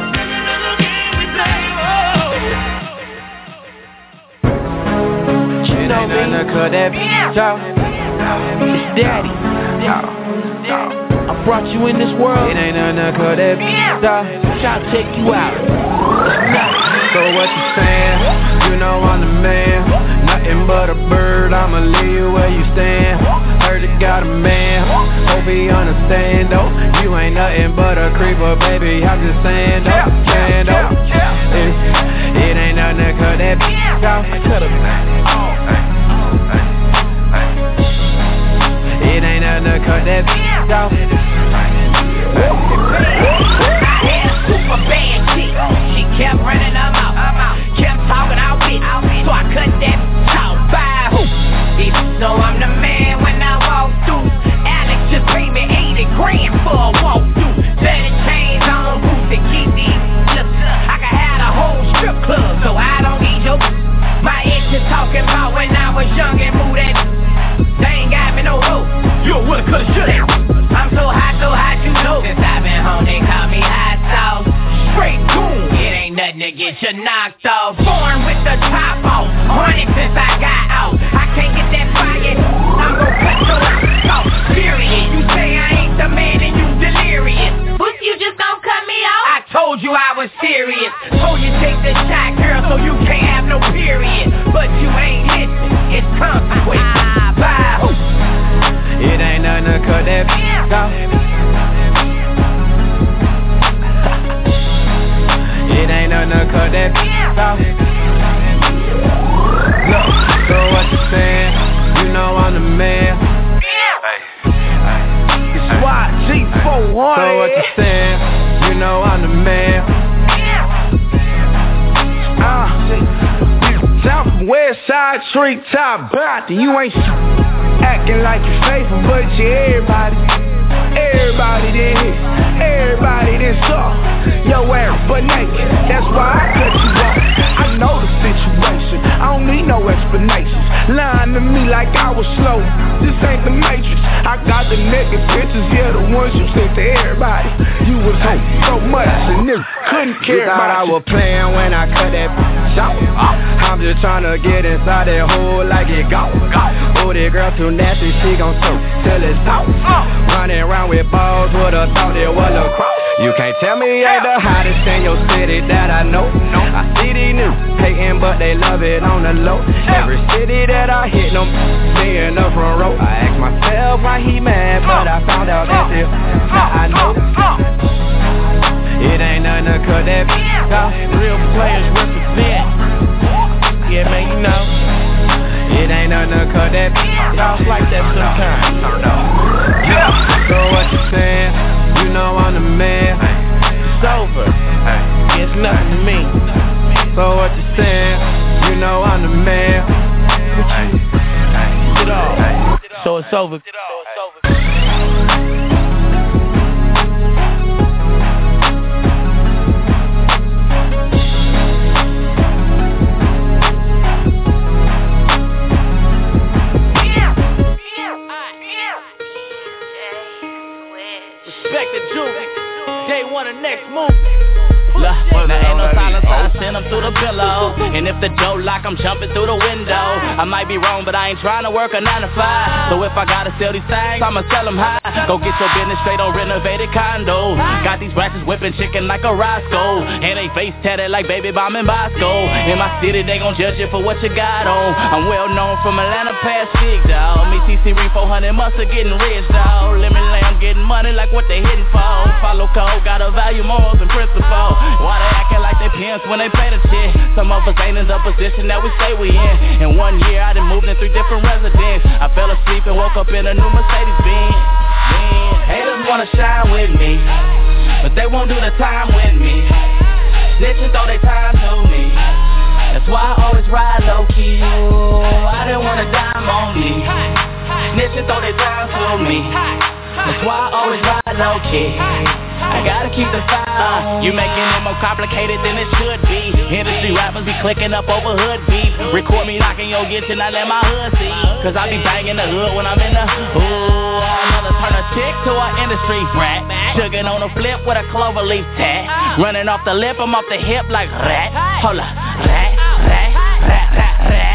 know me, cause that bitch talk. It's daddy. I brought you in this world. It ain't nothing cause that bitch talk. Try to take you out. So what you saying? You know I'm the man. Nothing but a bird, I'ma leave you where you stand. Heard you got a man, hope he understand though. You ain't nothing but a creeper, baby, I'm just saying though. Saying though, it ain't nothing cause that bitch out. It ain't nothing cause that bitch out. Super bad chick, she kept running up. Talking outfit, so I cut that out by who? If you know I'm the man when I walk through. Alex just paid me $80,000 for a walk through. Better chains on boots and keep these lips. I can have a whole strip club, so I don't need your. My ex is talking about when I was young and moved that. They ain't got me no hope. You a winner, cause you that. I'm so hot, you know. Since I've been home, they call me hot sauce. Straight goon. It ain't nothing to get you knocked off. Born with the top off. Running since I got out. I can't get that fire. I'm gonna put go. It ain't nothing called that go. So what you saying? You know I'm the man. It's YG400. So what you saying? You know I'm the man. West side, street top, body. You ain't acting like you faithful, but you everybody. Everybody did hit, everybody did saw. Yo ass but naked, that's why I cut you off. I know the situation, I don't need no explanations. Lying to me like I was slow, this ain't the Matrix. I got the naked pictures, yeah, the ones you sent to everybody. You was hate so much and this couldn't care about you. I was playing when I cut that I'm just tryna get inside that hole like it go. Oh, that girl too nasty, she gon' soak till it's out. Running around with balls, would've thought it was a cross. You can't tell me ain't the hottest in your city that I know. I see these new hating, but they love it on the low. Every city that I hit, them in the front row. I ask myself why he mad, but I found out that it. Now I know it ain't nothing cause that real players represent. Yeah, man, you know it ain't nothing cause that y'all like that sometimes. So what you saying? You know I'm the man. It's over, it's nothing to me. So what you saying? You know I'm the man. Get off. So it's over. And if the door lock, I'm jumping through the window. I might be wrong, but I ain't trying to work a 9 to 5. So if I gotta sell these things, I'ma sell them high. Go get your business straight on renovated condos. Got these rascals whipping chicken like a Roscoe, and they face tatted like Baby Bomb and Bosco. In my city, they gon' judge you for what you got on. I'm well known from Atlanta past big, dawg. Me, TC Ring 400 Mustard getting rich, dawg. Lemon Lamb getting money like what they hitting for. Follow code, gotta value morals and principle. Why they acting like they pimps when they pay the shit? Some of us ain't in the position that we say we in. In 1 year, I done moved in 3 different residences. I fell asleep and woke up in a new Mercedes Benz. Haters wanna shine with me, but they won't do the time with me. Snitches throw their time to me, that's why I always ride low-key. I didn't wanna dime on me. Snitches throw their time to me, that's why I always ride low-key. I gotta keep the fire. You making it more complicated than it should be. Industry rappers be clicking up over hood beef. Record me knocking your gitch and I let my hood see. Cause I be banging the hood when I'm in the hood. I'm gonna turn a chick to an industry brat. Sugar on a flip with a clover leaf tat. Running off the lip, I'm off the hip like rat. Hold up, rat, rat, rat, rat, rat.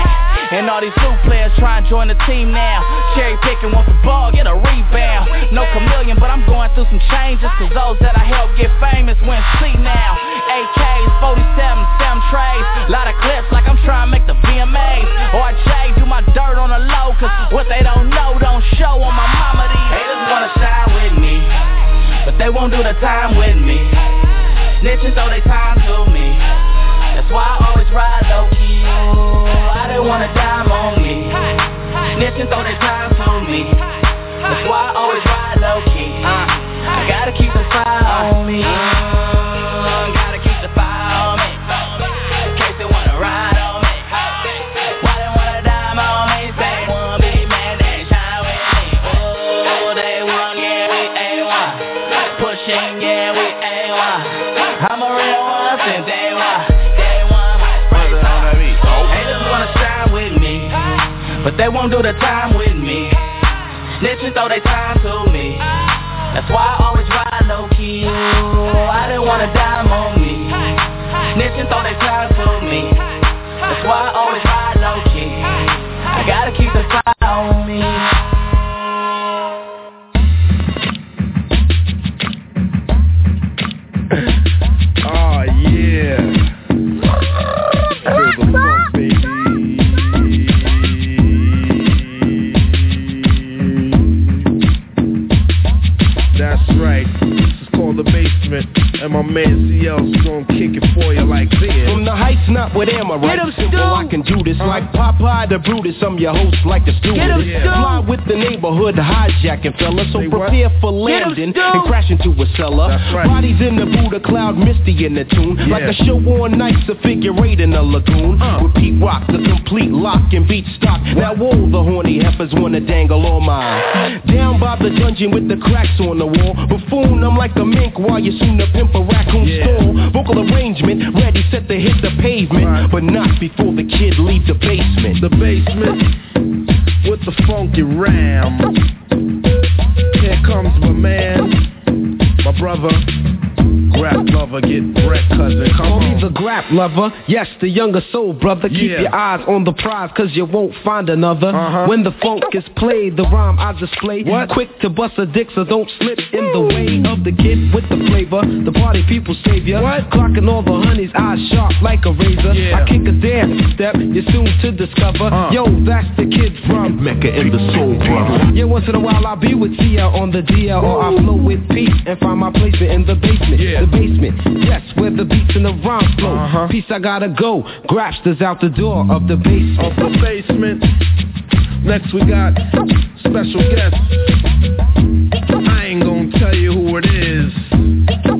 And all these new players try and join the team now. Cherry picking, want the ball, get a rebound. No chameleon, but I'm going through some changes. Cause those that I help get famous win C now. AKs, 47, 7 trays. Lot of clips like I'm trying to make the VMAs. RJ, do my dirt on the low. Cause what they don't know, don't show on my mama. These haters wanna shine with me, but they won't do the time with me. Snitches throw their time to me, that's why I always ride low-key. I didn't wanna dime on me. Snitching throw their time to me, that's why I always ride low-key. I gotta keep the fire on me. Gotta keep the fire on me, in case they wanna ride on me. Why they wanna dime on me? They wanna be mad, they shine with me. Oh, they want, yeah, we ain't one. Pushing, yeah, we ain't one. I'm a real one since day one. But they won't do the time with me. Snitches throw their time to me, that's why I always ride low-key. I didn't wanna dime on me. Snitches throw their time to me, that's why I always ride low-key. I gotta keep the fire on me. Oh yeah. Feel the funk, baby. That's right, this is called the basement, and my man CL's gon' kick it for you like this. From the heights, not with am I right? Simple, I can do this like Popeye the Brutus. I'm your host, like the steward. Fly with the neighborhood hijacking fella, so prepare for landing and crash into a cellar. Right. Bodies in the Buddha cloud, misty in the tune, like a show on nights, a figure eight in a lagoon. With Pete Rock, the complete lock and beat stock. Now all the horny heifers wanna dangle on mine. Down by the dungeon with the cracks on the wall. Buffoon, I'm like a mink while you soon to pimp a raccoon stall. Vocal arrangement, ready, set to hit the pavement, but not before the kid leave the basement. The basement with the funky ram. Here comes my man, my brother. Grap lover, get bread, cousin, come on. Call me the grap lover, yes, the younger soul brother. Keep your eyes on the prize, cause you won't find another. When the funk is played, the rhyme I display. Quick to bust a dick, so don't slip in the way of the kid with the flavor, the party people savior. Clocking all the honeys, eyes sharp like a razor. I kick a dance step, you're soon to discover. Yo, that's the kid from Mecca and the soul brother. Yeah, once in a while I'll be with Tia on the DL, or I flow with Pete and find my place in the basement. The basement, yes, where the beats and the rhymes flow. Peace, I gotta go. Grapsters out the door of the basement. Of the basement. Next we got special guest. I ain't gonna tell you who it is.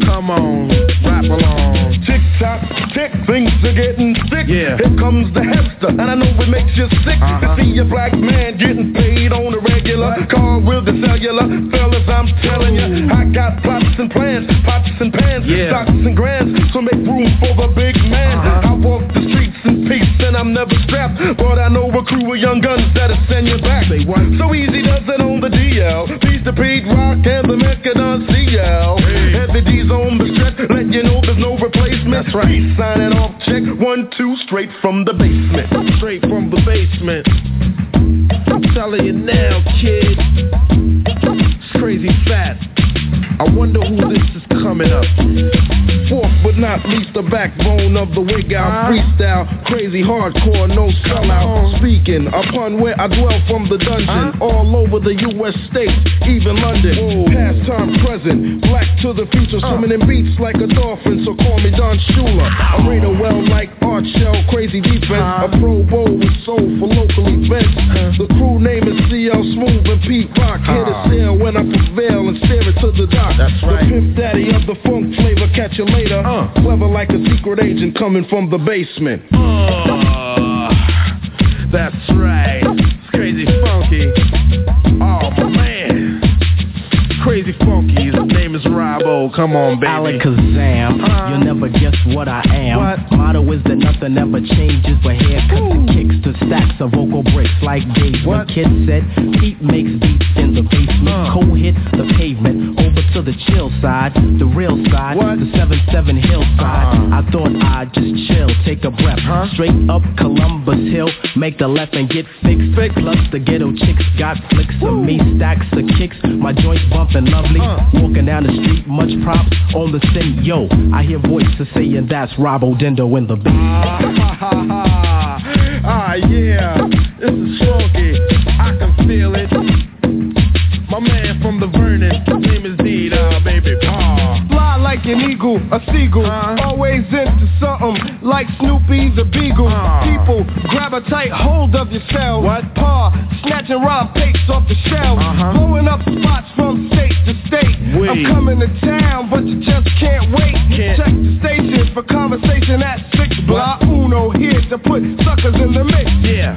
Come on, rap along. Tick tock, tick, things are getting thick. Here comes the hipster, and I know it makes you sick to see a black man getting paid on a regular. Call with the cellular, fellas, I'm telling you, I got plots and plans, pots and pans, stocks and grands, so make room for the big man. I walk the streets in peace, and I'm never strapped, but I know a crew of young guns that'll send you back. So easy does it on the DL. These the Pete Rock and the Mechadon CL. Heavy D's on the stretch, let you know there's no replacement. That's right. Peace, sign it off, check 1 2 straight from the basement. Straight from the basement. I'm telling you now, kid. It's crazy fat. I wonder who this is coming up. Fourth but not least, the backbone of the wig out. Freestyle, crazy hardcore, no sellout. Speaking upon where I dwell from the dungeon, all over the U.S. states, even London. Past, time, present, black to the future, swimming in beats like a dolphin. So call me Don Shula. I read a well like Art Shell, crazy defense, a Pro Bowl with soul for local events. The crew name is CL Smooth and Pete Rock. Here to sell when I prevail and stare it to the dock. That's right. The pimp daddy of the funk flavor, catch you later. Clever like a secret agent coming from the basement. That's right. It's crazy funky. Oh man, crazy funky. His name is Robbo. Come on, baby. Alakazam. You'll never guess what I am. What? Motto is that nothing ever changes, but haircuts and kicks to stacks of vocal breaks like days. What kid said? Pete makes beats in the basement. Cold hit the pavement. To the chill side, the real side, the 7-7 hillside. I thought I'd just chill, take a breath. Straight up Columbus Hill, make the left and get fixed. Plus the ghetto chicks got flicks of me, stacks of kicks. My joints bumping lovely. Walking down the street, much props on the scene. Yo, I hear voices saying that's Rob Odendo in the beat. Yeah, this is funky. I can feel it. My man from the Vernon, his name is D-Dawg, baby. Fly like an eagle, a seagull, always into something like Snoopy the Beagle. People, grab a tight hold of yourself. Pa, snatching rhyme papes off the shelf, blowing up spots from state to state. I'm coming to town, but you just can't wait. Check the station for conversation at 6 block. Uno here to put suckers in the mix.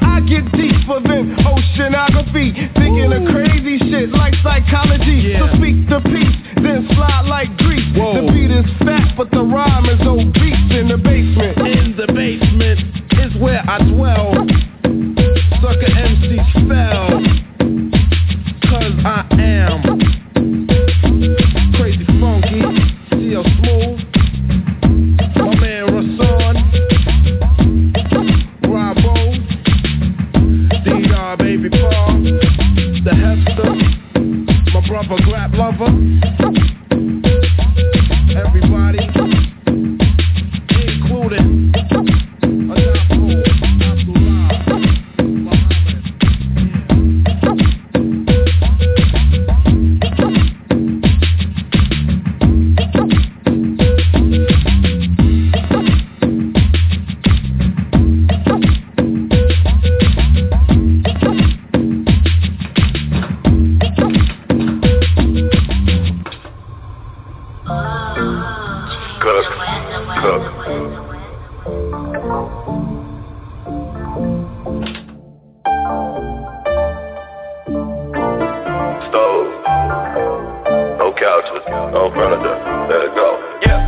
I get deeper than oceanography, thinking of crazy shit like psychology. So speak the peace, then slide like Grease. The beat is fat, but the rhyme is obese. In the basement, in the basement is where I dwell. Sucker MCs fell, cause I am crazy funky. CL Smooth, my man Rasan, Robbo, D-Dawg, baby Paul, the Hester, my brother Grap Lover, everybody, including Go Predator, let it go. Yeah.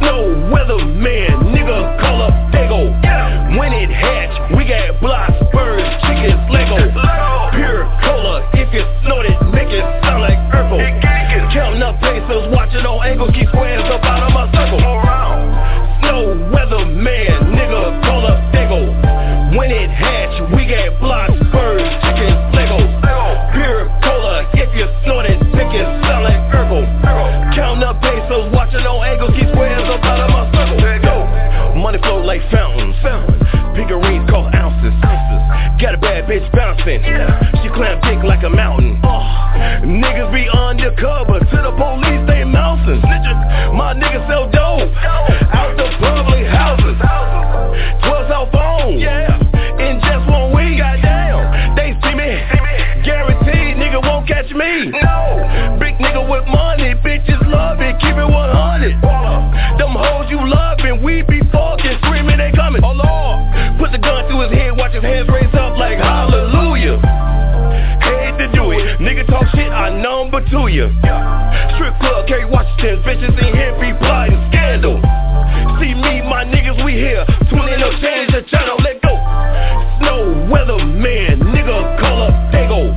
Snow weatherman, nigga, call up Dago. Yeah. When it hatch, we got blocks, birds, chickens, Lego. Pure cola, if you know that, make it sound like herbal. Counting up paces, watching on angles, keep squares up out of my circle. Snow weatherman, nigga, call up Dago. When it hatch, we got blocks, birds, chickens, Lego. Pure cola, if you know that, make it sound like herbal. Counting up paces, watching on angles, keep squares up out of my circle. Money flow like fountains. Pinkerines cost ounces. Got a bad bitch bouncing. She climbed pink like a mountain. Niggas be undercover, to the police they mousing. My niggas sell dope out the public houses. 12 cell phones in just 1 week. Goddamn, they see me, guaranteed nigga won't catch me. Big nigga with money, bitches love it, keep it 100. Them hoes you loving, we be fucking screaming they coming. Oh Lord, put the gun through his head, watch his hands raise up like hallelujah. Nigga talk shit, I number to ya. Strip club, K Washington, bitches in here be plotting scandal. See me, my niggas, we here. Tune in, no change the channel, let go. Snow weatherman, nigga, call up Dago.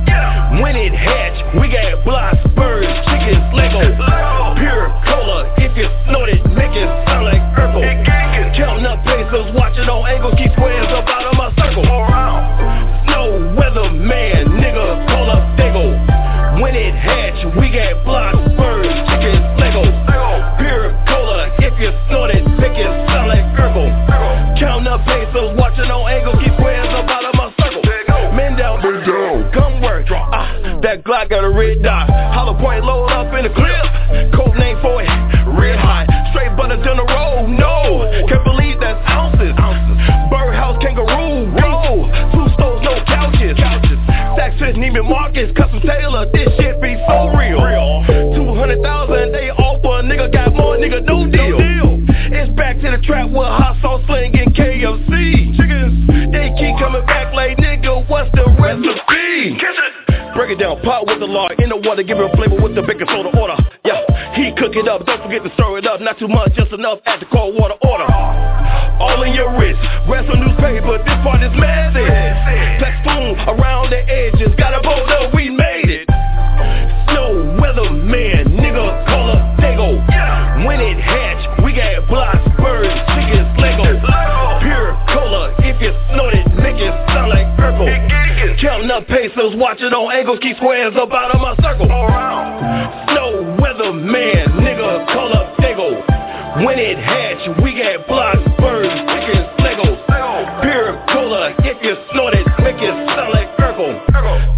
When it hatch, we got blocks, birds, chickens, Lego. Pure cola, if you know that, make it sound like herbal. Counting up paces, watching on angles, keep squares up out of my circle. Snow weatherman, nigga, call up Dago. When it hatch, we got blocks, birds, chickens, Legos. Pure cola, if you snort it, make it sound like herbal. Counting up paces, watching on angles, keep squares up out of my circle. Men down, gun work, that Glock got a red dot. Hollow point load up in the clip, code name for it, red hot. Straight butter down the road, no, can't believe that's ounces. Birdhouse kangaroo, roll, two stores, no couches. Saxon, Neiman Marcus, Custom Taylor, this shit be for real. 200,000, they offer, nigga got more, nigga no deal. It's back to the trap with hot sauce slinging KFC. Chickens, they keep coming back like, nigga, what's the recipe? Break it down, pot with the lard, in the water, give it a flavor with the baking soda order. Yeah, he cook it up, don't forget to stir it up. Not too much, just enough, add the cold water order. All in your wrist, rest on newspaper, this part is massive. Platoon around the edges, got a boulder, we made it. Snow weatherman, nigga, call up Dago. When it hatch, we got blocks, birds, chickens, Legos. Pure cola, if you snort it, make it sound like purple. Counting up paces, watching on angles, keep squares up out of my circle. Snow weatherman, nigga, call up Dago. When it hatch, we got blocks, birds, chickens, Legos. Pure cola, if you snort it, make it sound like purple.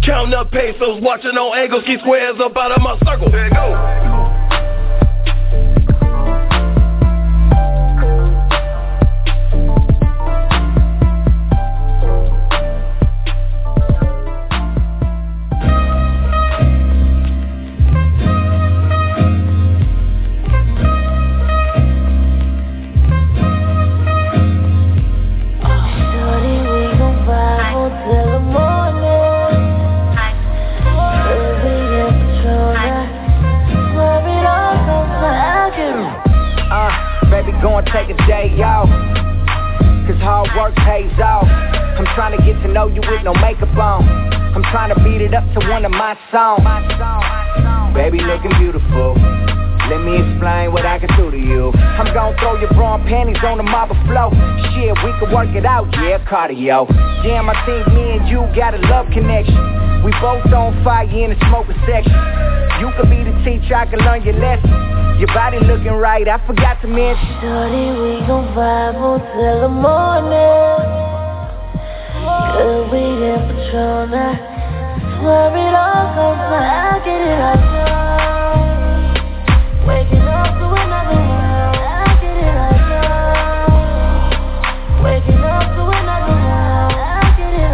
Counting up paces, watching on angles, keep squares up out of my circle. There you go. Gonna take a day off, cause hard work pays off. I'm trying to get to know you with no makeup on. I'm trying to beat it up to one of my songs. Baby looking beautiful, let me explain what I can do to you. I'm gonna throw your bra and panties on the marble floor. Shit, we can work it out, yeah, cardio. Damn, I think me and you got a love connection. We both on fire in the smoking section. You can be the teacher, I can learn your lesson. Your body looking right, I forgot to mention. Shorty, we gon' vibe until the morning. Could we get Patrona? Swear it all comes when I get it out. Waking up to another world, I get it out. Waking up to another world, I get it out.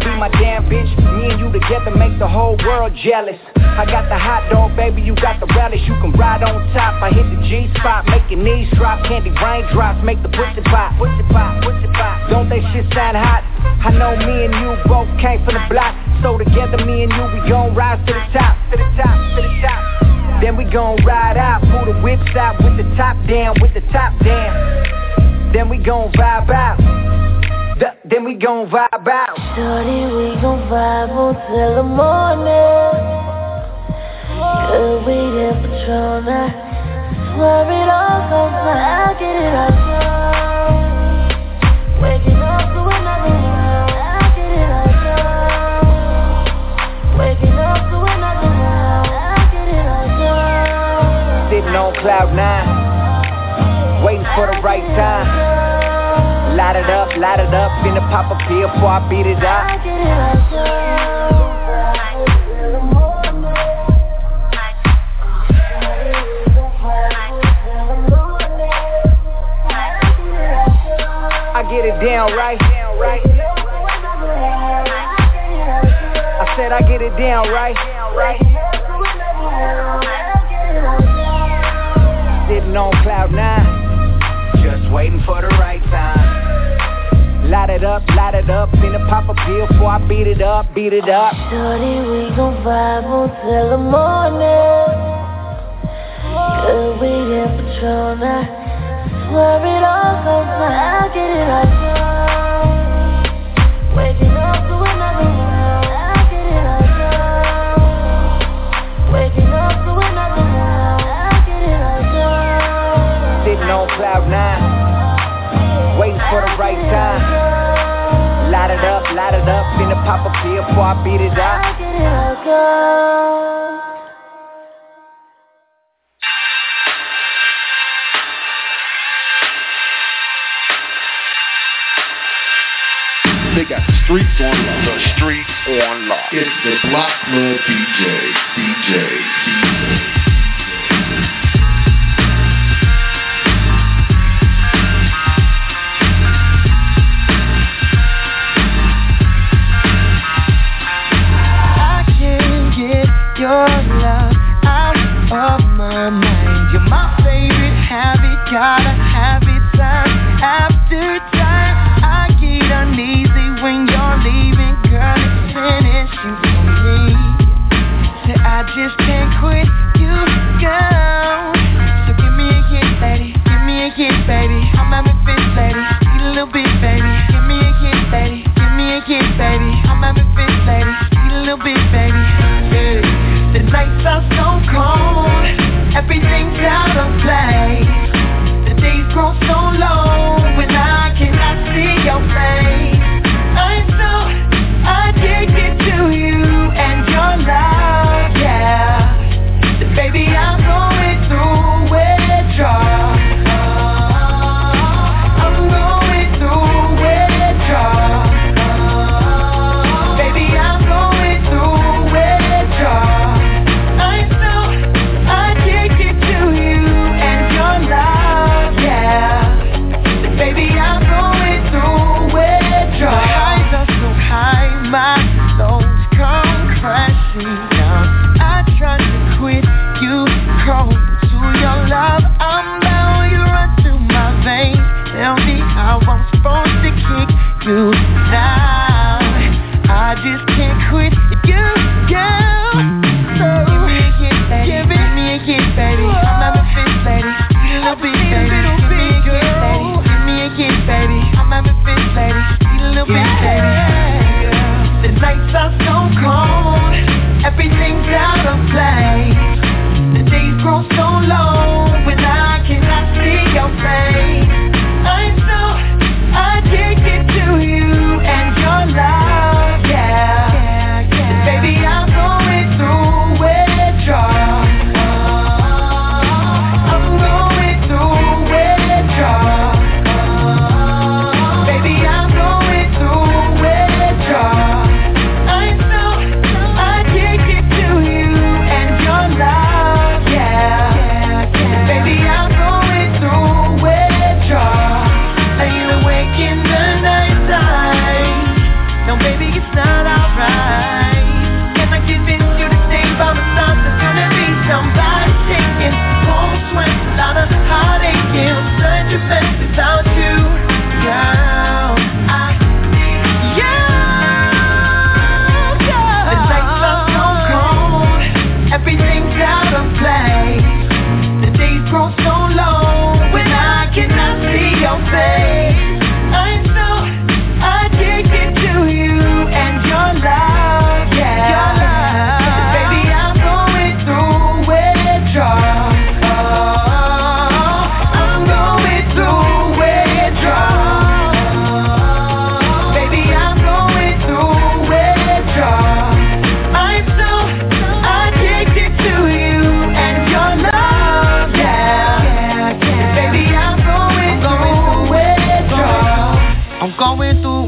Be my damn bitch, me and you together make the whole world jealous. I got the hot dog, baby, you got the relish, you can ride on top. I hit the G-spot, making knees drop, candy raindrops, make the pussy pop. Don't they shit sound hot? I know me and you both came from the block, so together me and you, we gon' rise to the top, to the top, to the top. Then we gon' ride out, pull the whips out with the top down, with the top down. Then we gon' vibe out. Then we gon' vibe out. Shorty, we gon' vibe on till the morning. Could we the Patrona? Swear it off, I'll get it off. Waking up to another world, I'll get it off. Waking up to another world, I'll get it off. Sitting on cloud nine, waiting for the right time. Light it up, finna pop a pill before I beat it up. Get it down right. I said I get it down right. Sitting on cloud nine, just waiting for the right time. Light it up, finna pop a pill before I beat it up, beat it up. Shorty, we gon' vibe on till the morning. Could we the Patrona? Swear it off, I'll get it off. Waking up to another world, I'll get it off. Waking up to another world, I'll get it off. Sitting on cloud nine, waiting for the right time. Light it up, finna pop a pill before I beat it up. I'll get it off. They got the streets on lock. The streets on lock. It's the Block Club DJ. I can't get your love out of my mind. You're my favorite habit. Gotta have it time after time. I get uneasy when you're leaving, girl, it's finishing for me. Said I just can't quit you, girl. So give me a hit, baby. Give me a hit, baby. I'm having fits, baby. Need a little bit, baby. Give me a hit, baby. Give me a hit, baby. I'm having fits, baby. Need a little bit, baby. The nights are so cold. Everything's out of place. The days grow so long. When I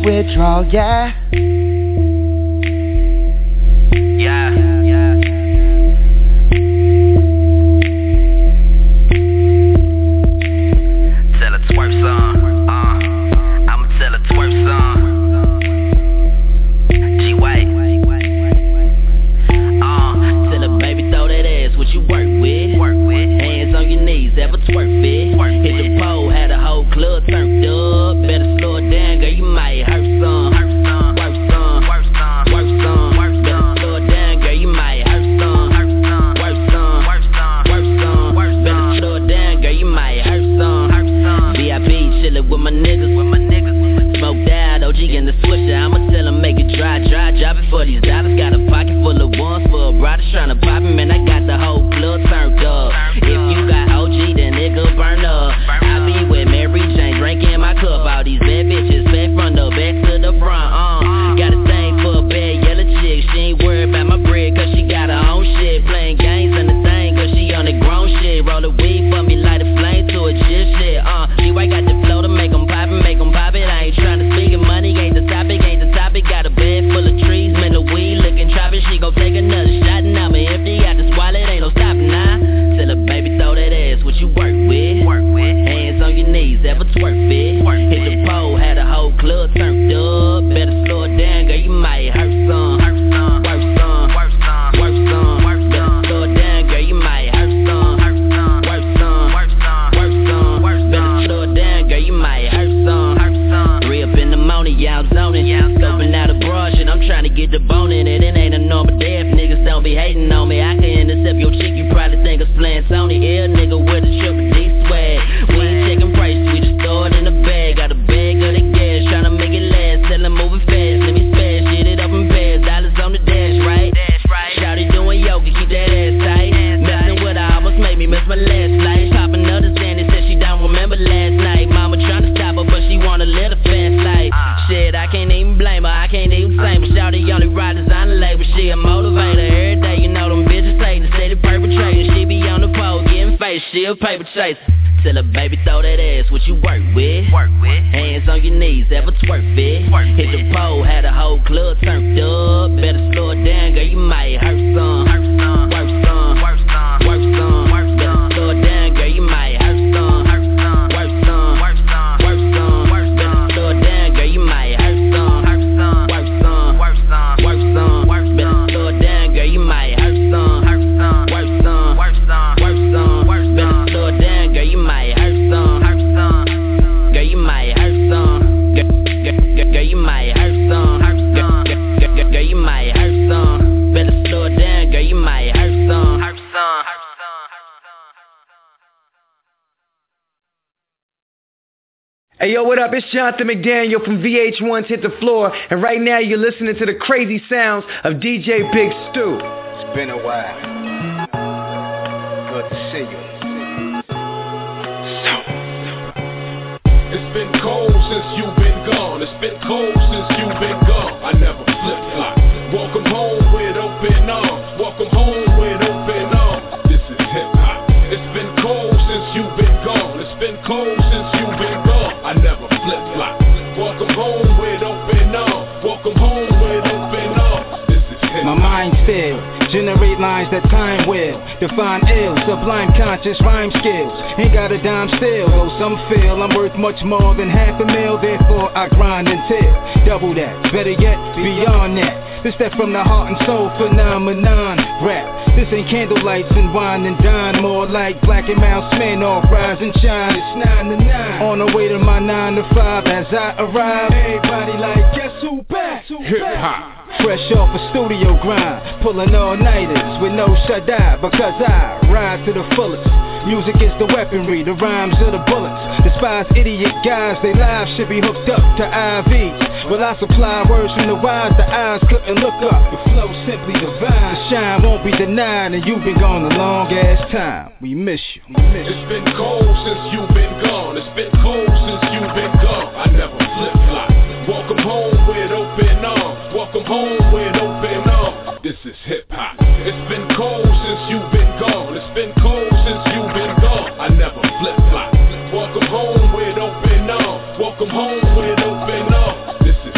withdraw, yeah. It's Jonathan McDaniel from VH1's Hit the Floor, and right now you're listening to the crazy sounds of DJ Big Stew. It's been a while. Good to see you. It's been cold since you've been gone. It's been cold since you've been gone. I never flip-flop. Welcome home with open arms. Welcome home with open arms. This is hip-hop. It's been cold since you've been gone. It's been cold since you've been gone. I never flip-flop. Welcome home with open arms. Welcome home with open arms. This is hip-hop. My mind's filled. Generate lines that time will. Define ill. Sublime conscious rhyme skills. Ain't got a dime still. Though some feel I'm worth much more than half a mil. Therefore I grind until double that. Better yet, beyond that. This that from the heart and soul phenomenon rap. This ain't candlelights and wine and dine. More like black and mild men all rise and shine. It's 9 to 9. On the way to my 9 to 5 as I arrive. Everybody like, guess who back? Hip hop. Fresh off a studio grind, pulling all-nighters with no shut-eye, because I ride to the fullest. Music is the weaponry, the rhymes are the bullets. Despise idiot guys, they lives should be hooked up to IVs. Well, I supply words from the wise, the eyes couldn't look up. The flow simply divine, the shine won't be denied, and you've been gone a long-ass time. We miss you. It's been cold since you've been gone. It's been cold since you've been gone. I never flip-flop. Welcome home with open arms. Welcome home with open arms. This is hip hop. It's been cold since you've been gone. It's been cold since you've been gone. I never flip flop. Welcome home with open arms. Welcome home with open arms. This is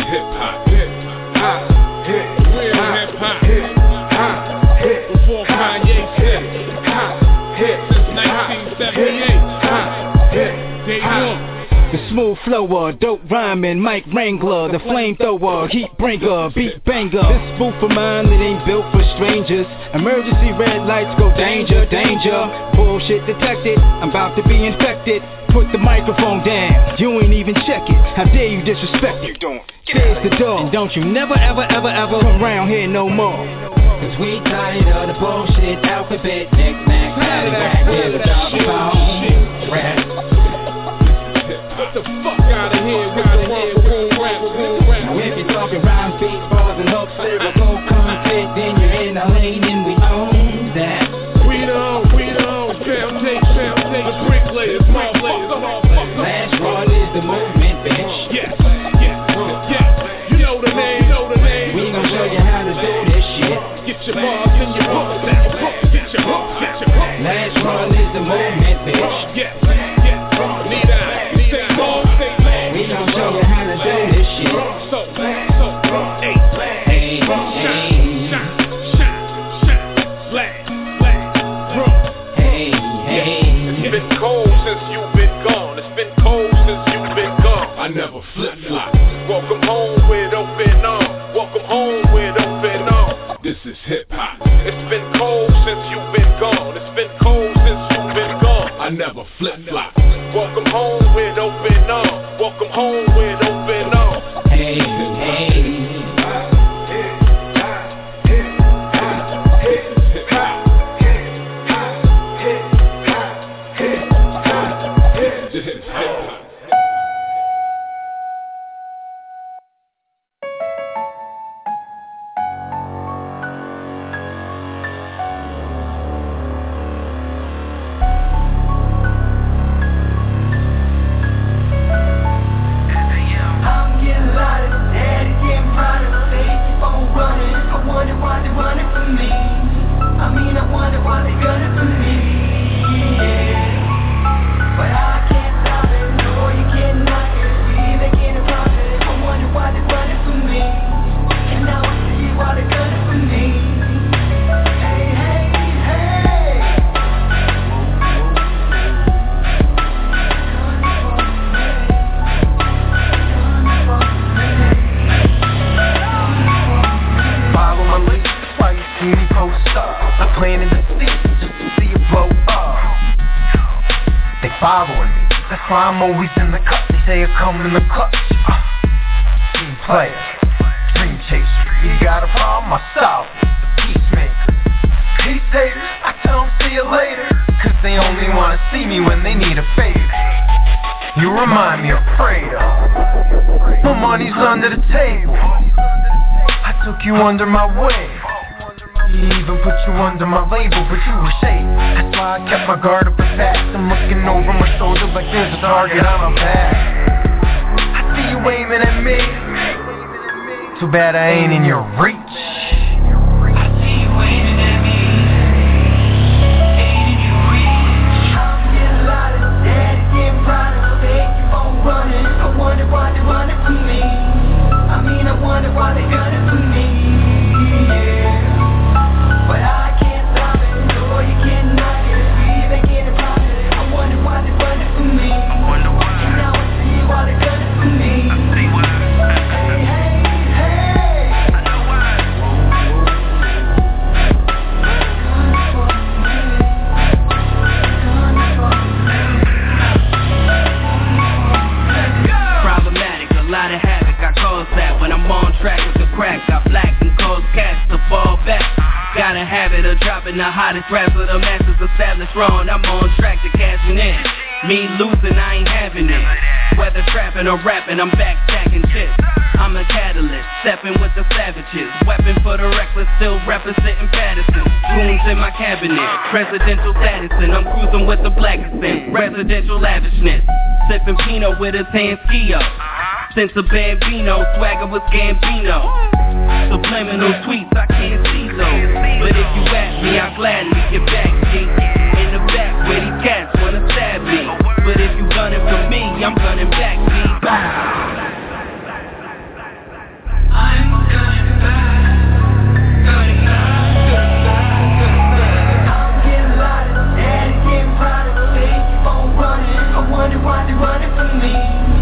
The smooth flower, dope rhyming, Mike Wrangler, the flamethrower, heat bringer, beat banger. This booth of mine, it ain't built for strangers. Emergency red lights go danger, danger. Bullshit detected, I'm about to be infected. Put the microphone down, you ain't even check it. How dare you disrespect it? You don't. There's the door, and don't you never ever ever ever come round here no more. Cause we tired of the bullshit alphabet, knick-knack, knack-knack, here's a job phone, rap. The fuck out of here with the rap. If you're talking rhymes, beats, bars, and hooks, lyrical content, then you're in the lane and we own that. We don't, sound take, bricklayers, motherfuckers. Last one is the movement, bitch. Yes. You know the name. We gon' show you how to do this shit. Get your bars and your hooks out. Get your hooks. Last one is the movement, bitch. Since a Bambino, swagger was Gambino. Subliminal tweets, I can't see those. But if you ask me, I'll gladly get back, G. In the back where these cats wanna stab me. But if you gunning for me, I'm gunning back, G. I'm gunning back. Gunning back. I'm getting lighter, daddy's getting brighter. They keep on running. I wonder why they running from me.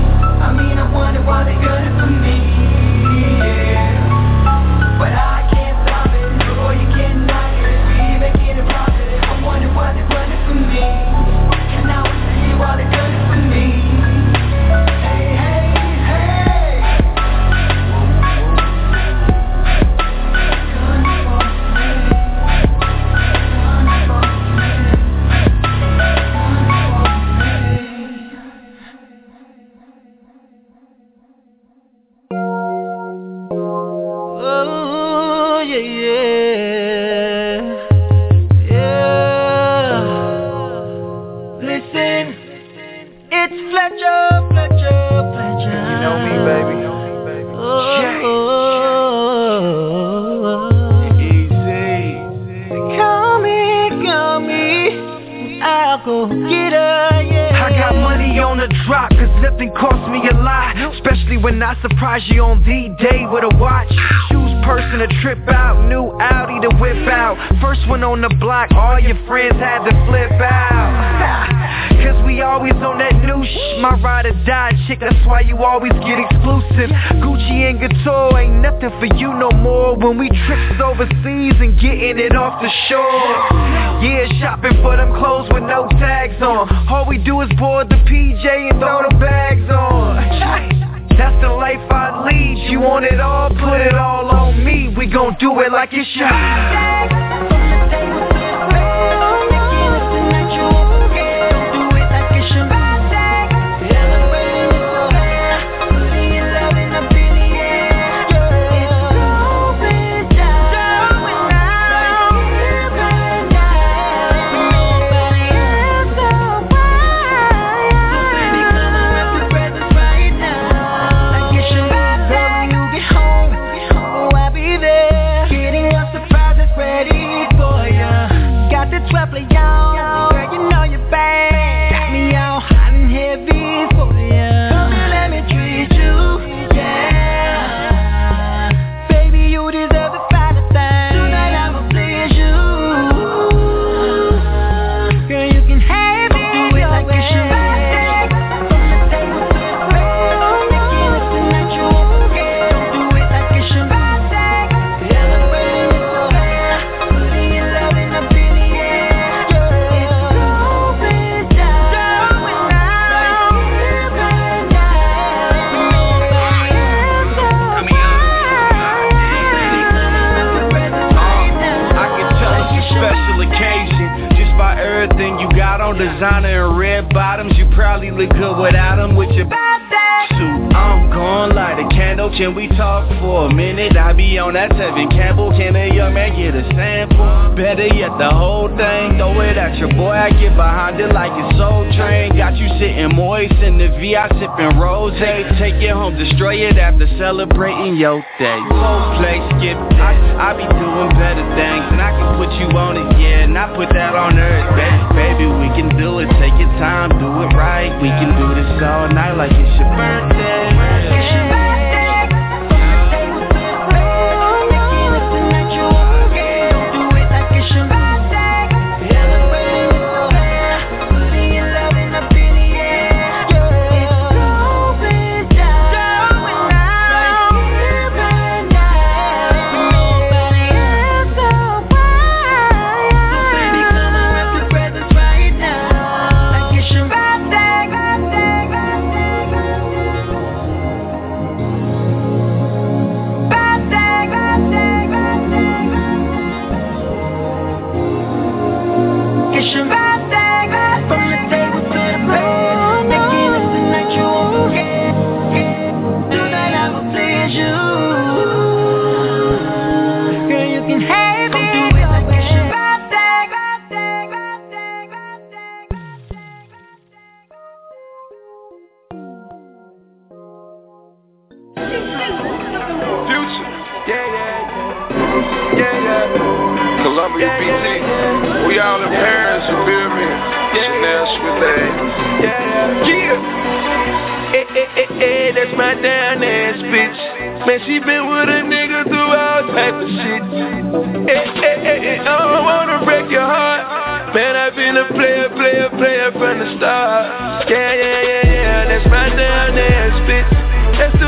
From the start, yeah, that's my down ass bitch. That's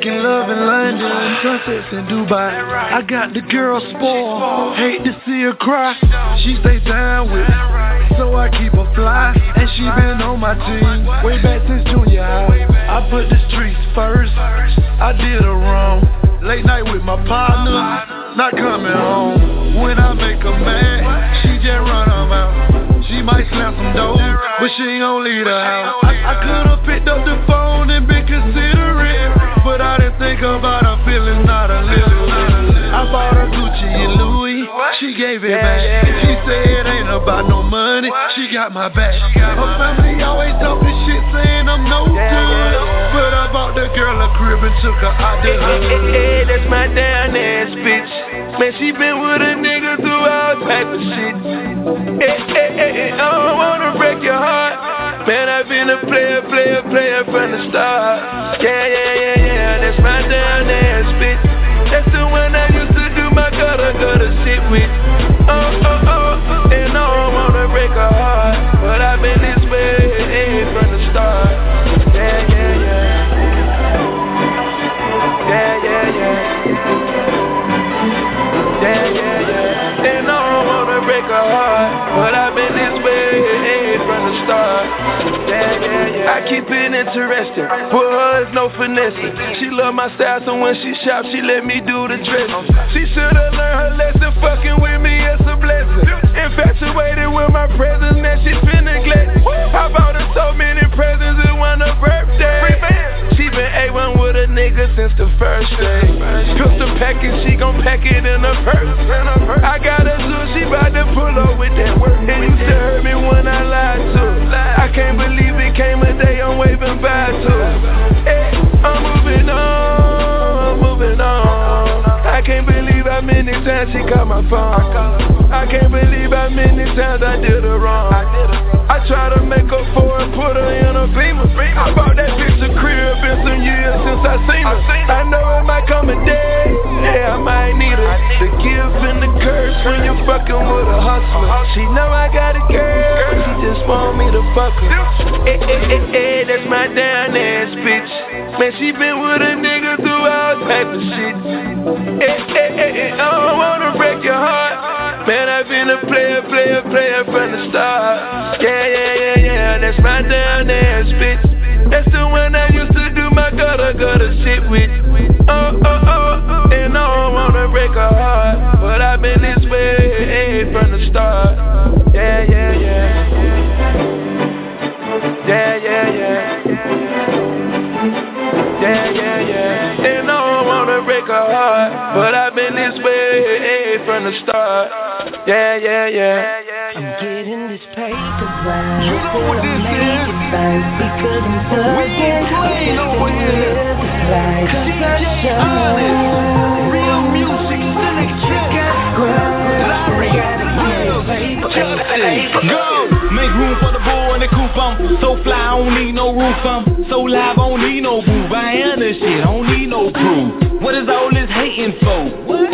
making love in London, sunsets in Dubai. I got the girl spoiled, hate to see her cry. She stays down with me, so I keep her fly. And she been on my team, way back since junior high. I put the streets first, I did her wrong. Late night with my partner, not coming home. When I make her mad, she just run her mouth. She might slap some dough, but she don't leave the house. I could've picked up the phone and been considerate, but I didn't think about her feelings, not a little bit. I bought her Gucci and Louis, she gave it back. She said it ain't about no money, she got my back. Her family always talking shit, saying I'm no good, but I bought the girl a crib and took her out the hood. Hey, that's my down ass bitch. Man, she been with a nigga through all type of shit. I don't wanna wreck your heart. Man, I been a player from the start. Yeah, that's my down ass bitch. That's the one I used to do my gutter shit with. And I don't wanna wreck her heart, but I been this way from the start. Yeah. And I don't wanna break her heart, but I've been this way from the start. Yeah. I keep it interesting, for her it's no finessing. She love my style, so when she shops, she let me do the dressing. She should've learned her lesson, fucking with me is a blessing. Infatuated with my presence, man, she's been neglected. I bought her so many presents, it wasn't her birthday. She been A1 with a nigga since the first day. Cooked the package, she gon' pack it in her purse. I got her zoo, she bout to pull up with that work. It used to hurt me when I lied to her. I can't believe it came a day I'm waving bye to her. Hey, I'm moving on. I can't believe how many times she called my phone. I can't believe how many times I did her wrong. I try to make up for it, put her in a beamer. I bought that bitch a crib, been some years since I seen her. I know it might come a day, yeah, I might need her. The gift and the curse when you're fucking with a hustler. She know I got a girl, but she just want me to fuck her. Hey, that's my down ass bitch. Man, she been with a nigga through all type of shit. I don't wanna wreck your heart. Man, I've been a player from the start. Yeah, that's my down ass bitch. That's the one I used to do my gutter shit with. And I don't wanna break her heart, but I've been this way from the start. Yeah. And I don't wanna break her heart, but I've been this way from the start. Yeah. I'm getting this paper right. You know what this is? Because I'm thugging. We ain't playing over here. DJ Honest. Real music, cynic, check out. Larry, Justice. Go! Make room for the bull and the coupe. I'm so fly, I don't need no roof. I'm so live, I don't need no boob. I am this shit, I don't need no proof. What is all this hating for?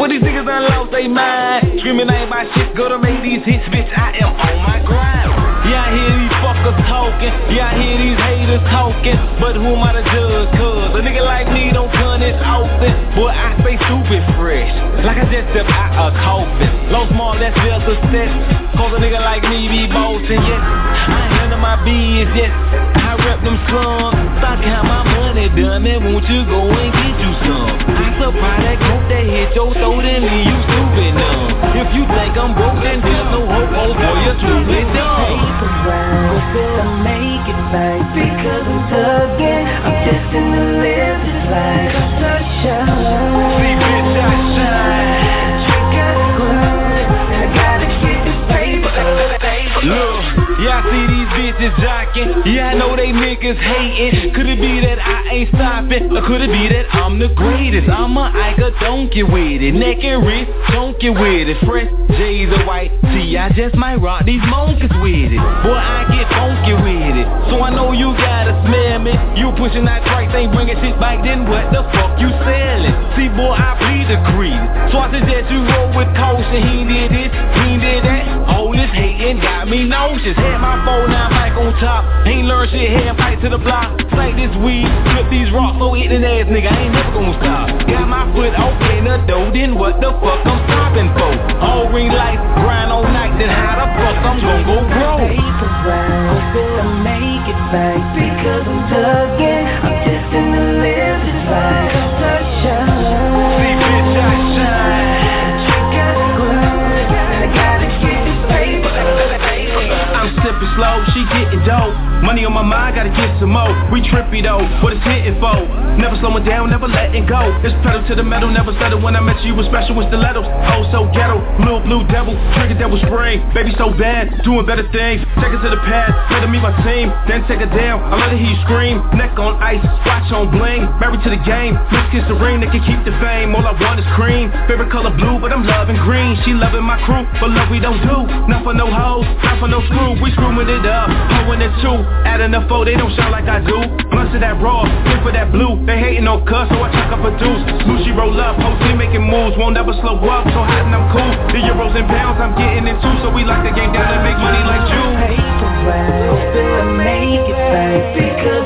What these niggas done lost they mind? Screaming ain't my shit, gonna make these hits, bitch, I am on my grind. Yeah, I hear these fuckers talking, yeah, I hear these haters talking, but who am I to judge, cuz? A nigga like me don't gun it often, boy, I stay stupid fresh, like I just stepped out a coffin. Lost more, less felt success, cause a nigga like me be boasting, yes, I ain't none of my bees, yes, I rep them slums, stop how my money done, and won't you go and get you some? I supply that coke that hit your throat and leave you stupid numb. If you think I'm broke, then there's no hope, oh boy, you're truly dumb. I'll make it right because I'm thugging. I'm just in the living life. See, bitch, I shine. Check out the ground. I gotta get this paper. Look, yeah, I see these bitches jocking. Yeah, I know they niggas hating. Could it be that I ain't stopping? Or could it be that I'm the greatest? I'm a Iker, don't get with it. Neck and wrist, don't get with it. Fresh J's a white. See, I just might rock these monkers with it. Boy, I get funky with it. So I know you gotta smell me. You pushing that price, ain't bringing shit back. Then what the fuck you selling? See, boy, I plead the creed. So I suggest you roll with caution. He did this, he did that. All this hate thinking got me nauseous. Had my 4-9 mic on top, ain't learn shit, had pipe to the block. Slank this weed, flip these rocks, so eatin' ass nigga, I ain't never gonna stop. Got my foot open the door, then what the fuck I'm stopping for? All ring lights, grind all night, then how the fuck I'm gon' go broke? Paper round, till I make it back, because I'm dug in, I'm just in the living life. Sunshine, see bitch I shine. Sippin' slow, she getting dope. Money on my mind, gotta get some more. We trippy though, what it's hitting for. Never slowing down, never letting go. It's pedal to the metal, never settle. When I met you, you was special with stilettos. Oh, so ghetto, little blue devil, trigger devil spray. Baby so bad, doing better things. Take her to the pad, let her meet my team. Then take her down, I let her hear you scream. Neck on ice, watch on bling. Married to the game, let's kiss the ring. They can keep the fame, all I want is cream. Favorite color blue, but I'm loving green. She loving my crew, but love we don't do. Not for no hoes, not for no screw. We screwing it up, hoeing it too. Adding a four, they don't shout like I do. Blunts to that raw, hit for that blue. They hating on cuss, so I chuck up a deuce. Lucy roll up, OC making moves. Won't ever slow up, so hot and I'm cool. The euros and pounds, I'm getting it too. So we lock the game down and make money like you. Paper round, still make it back, because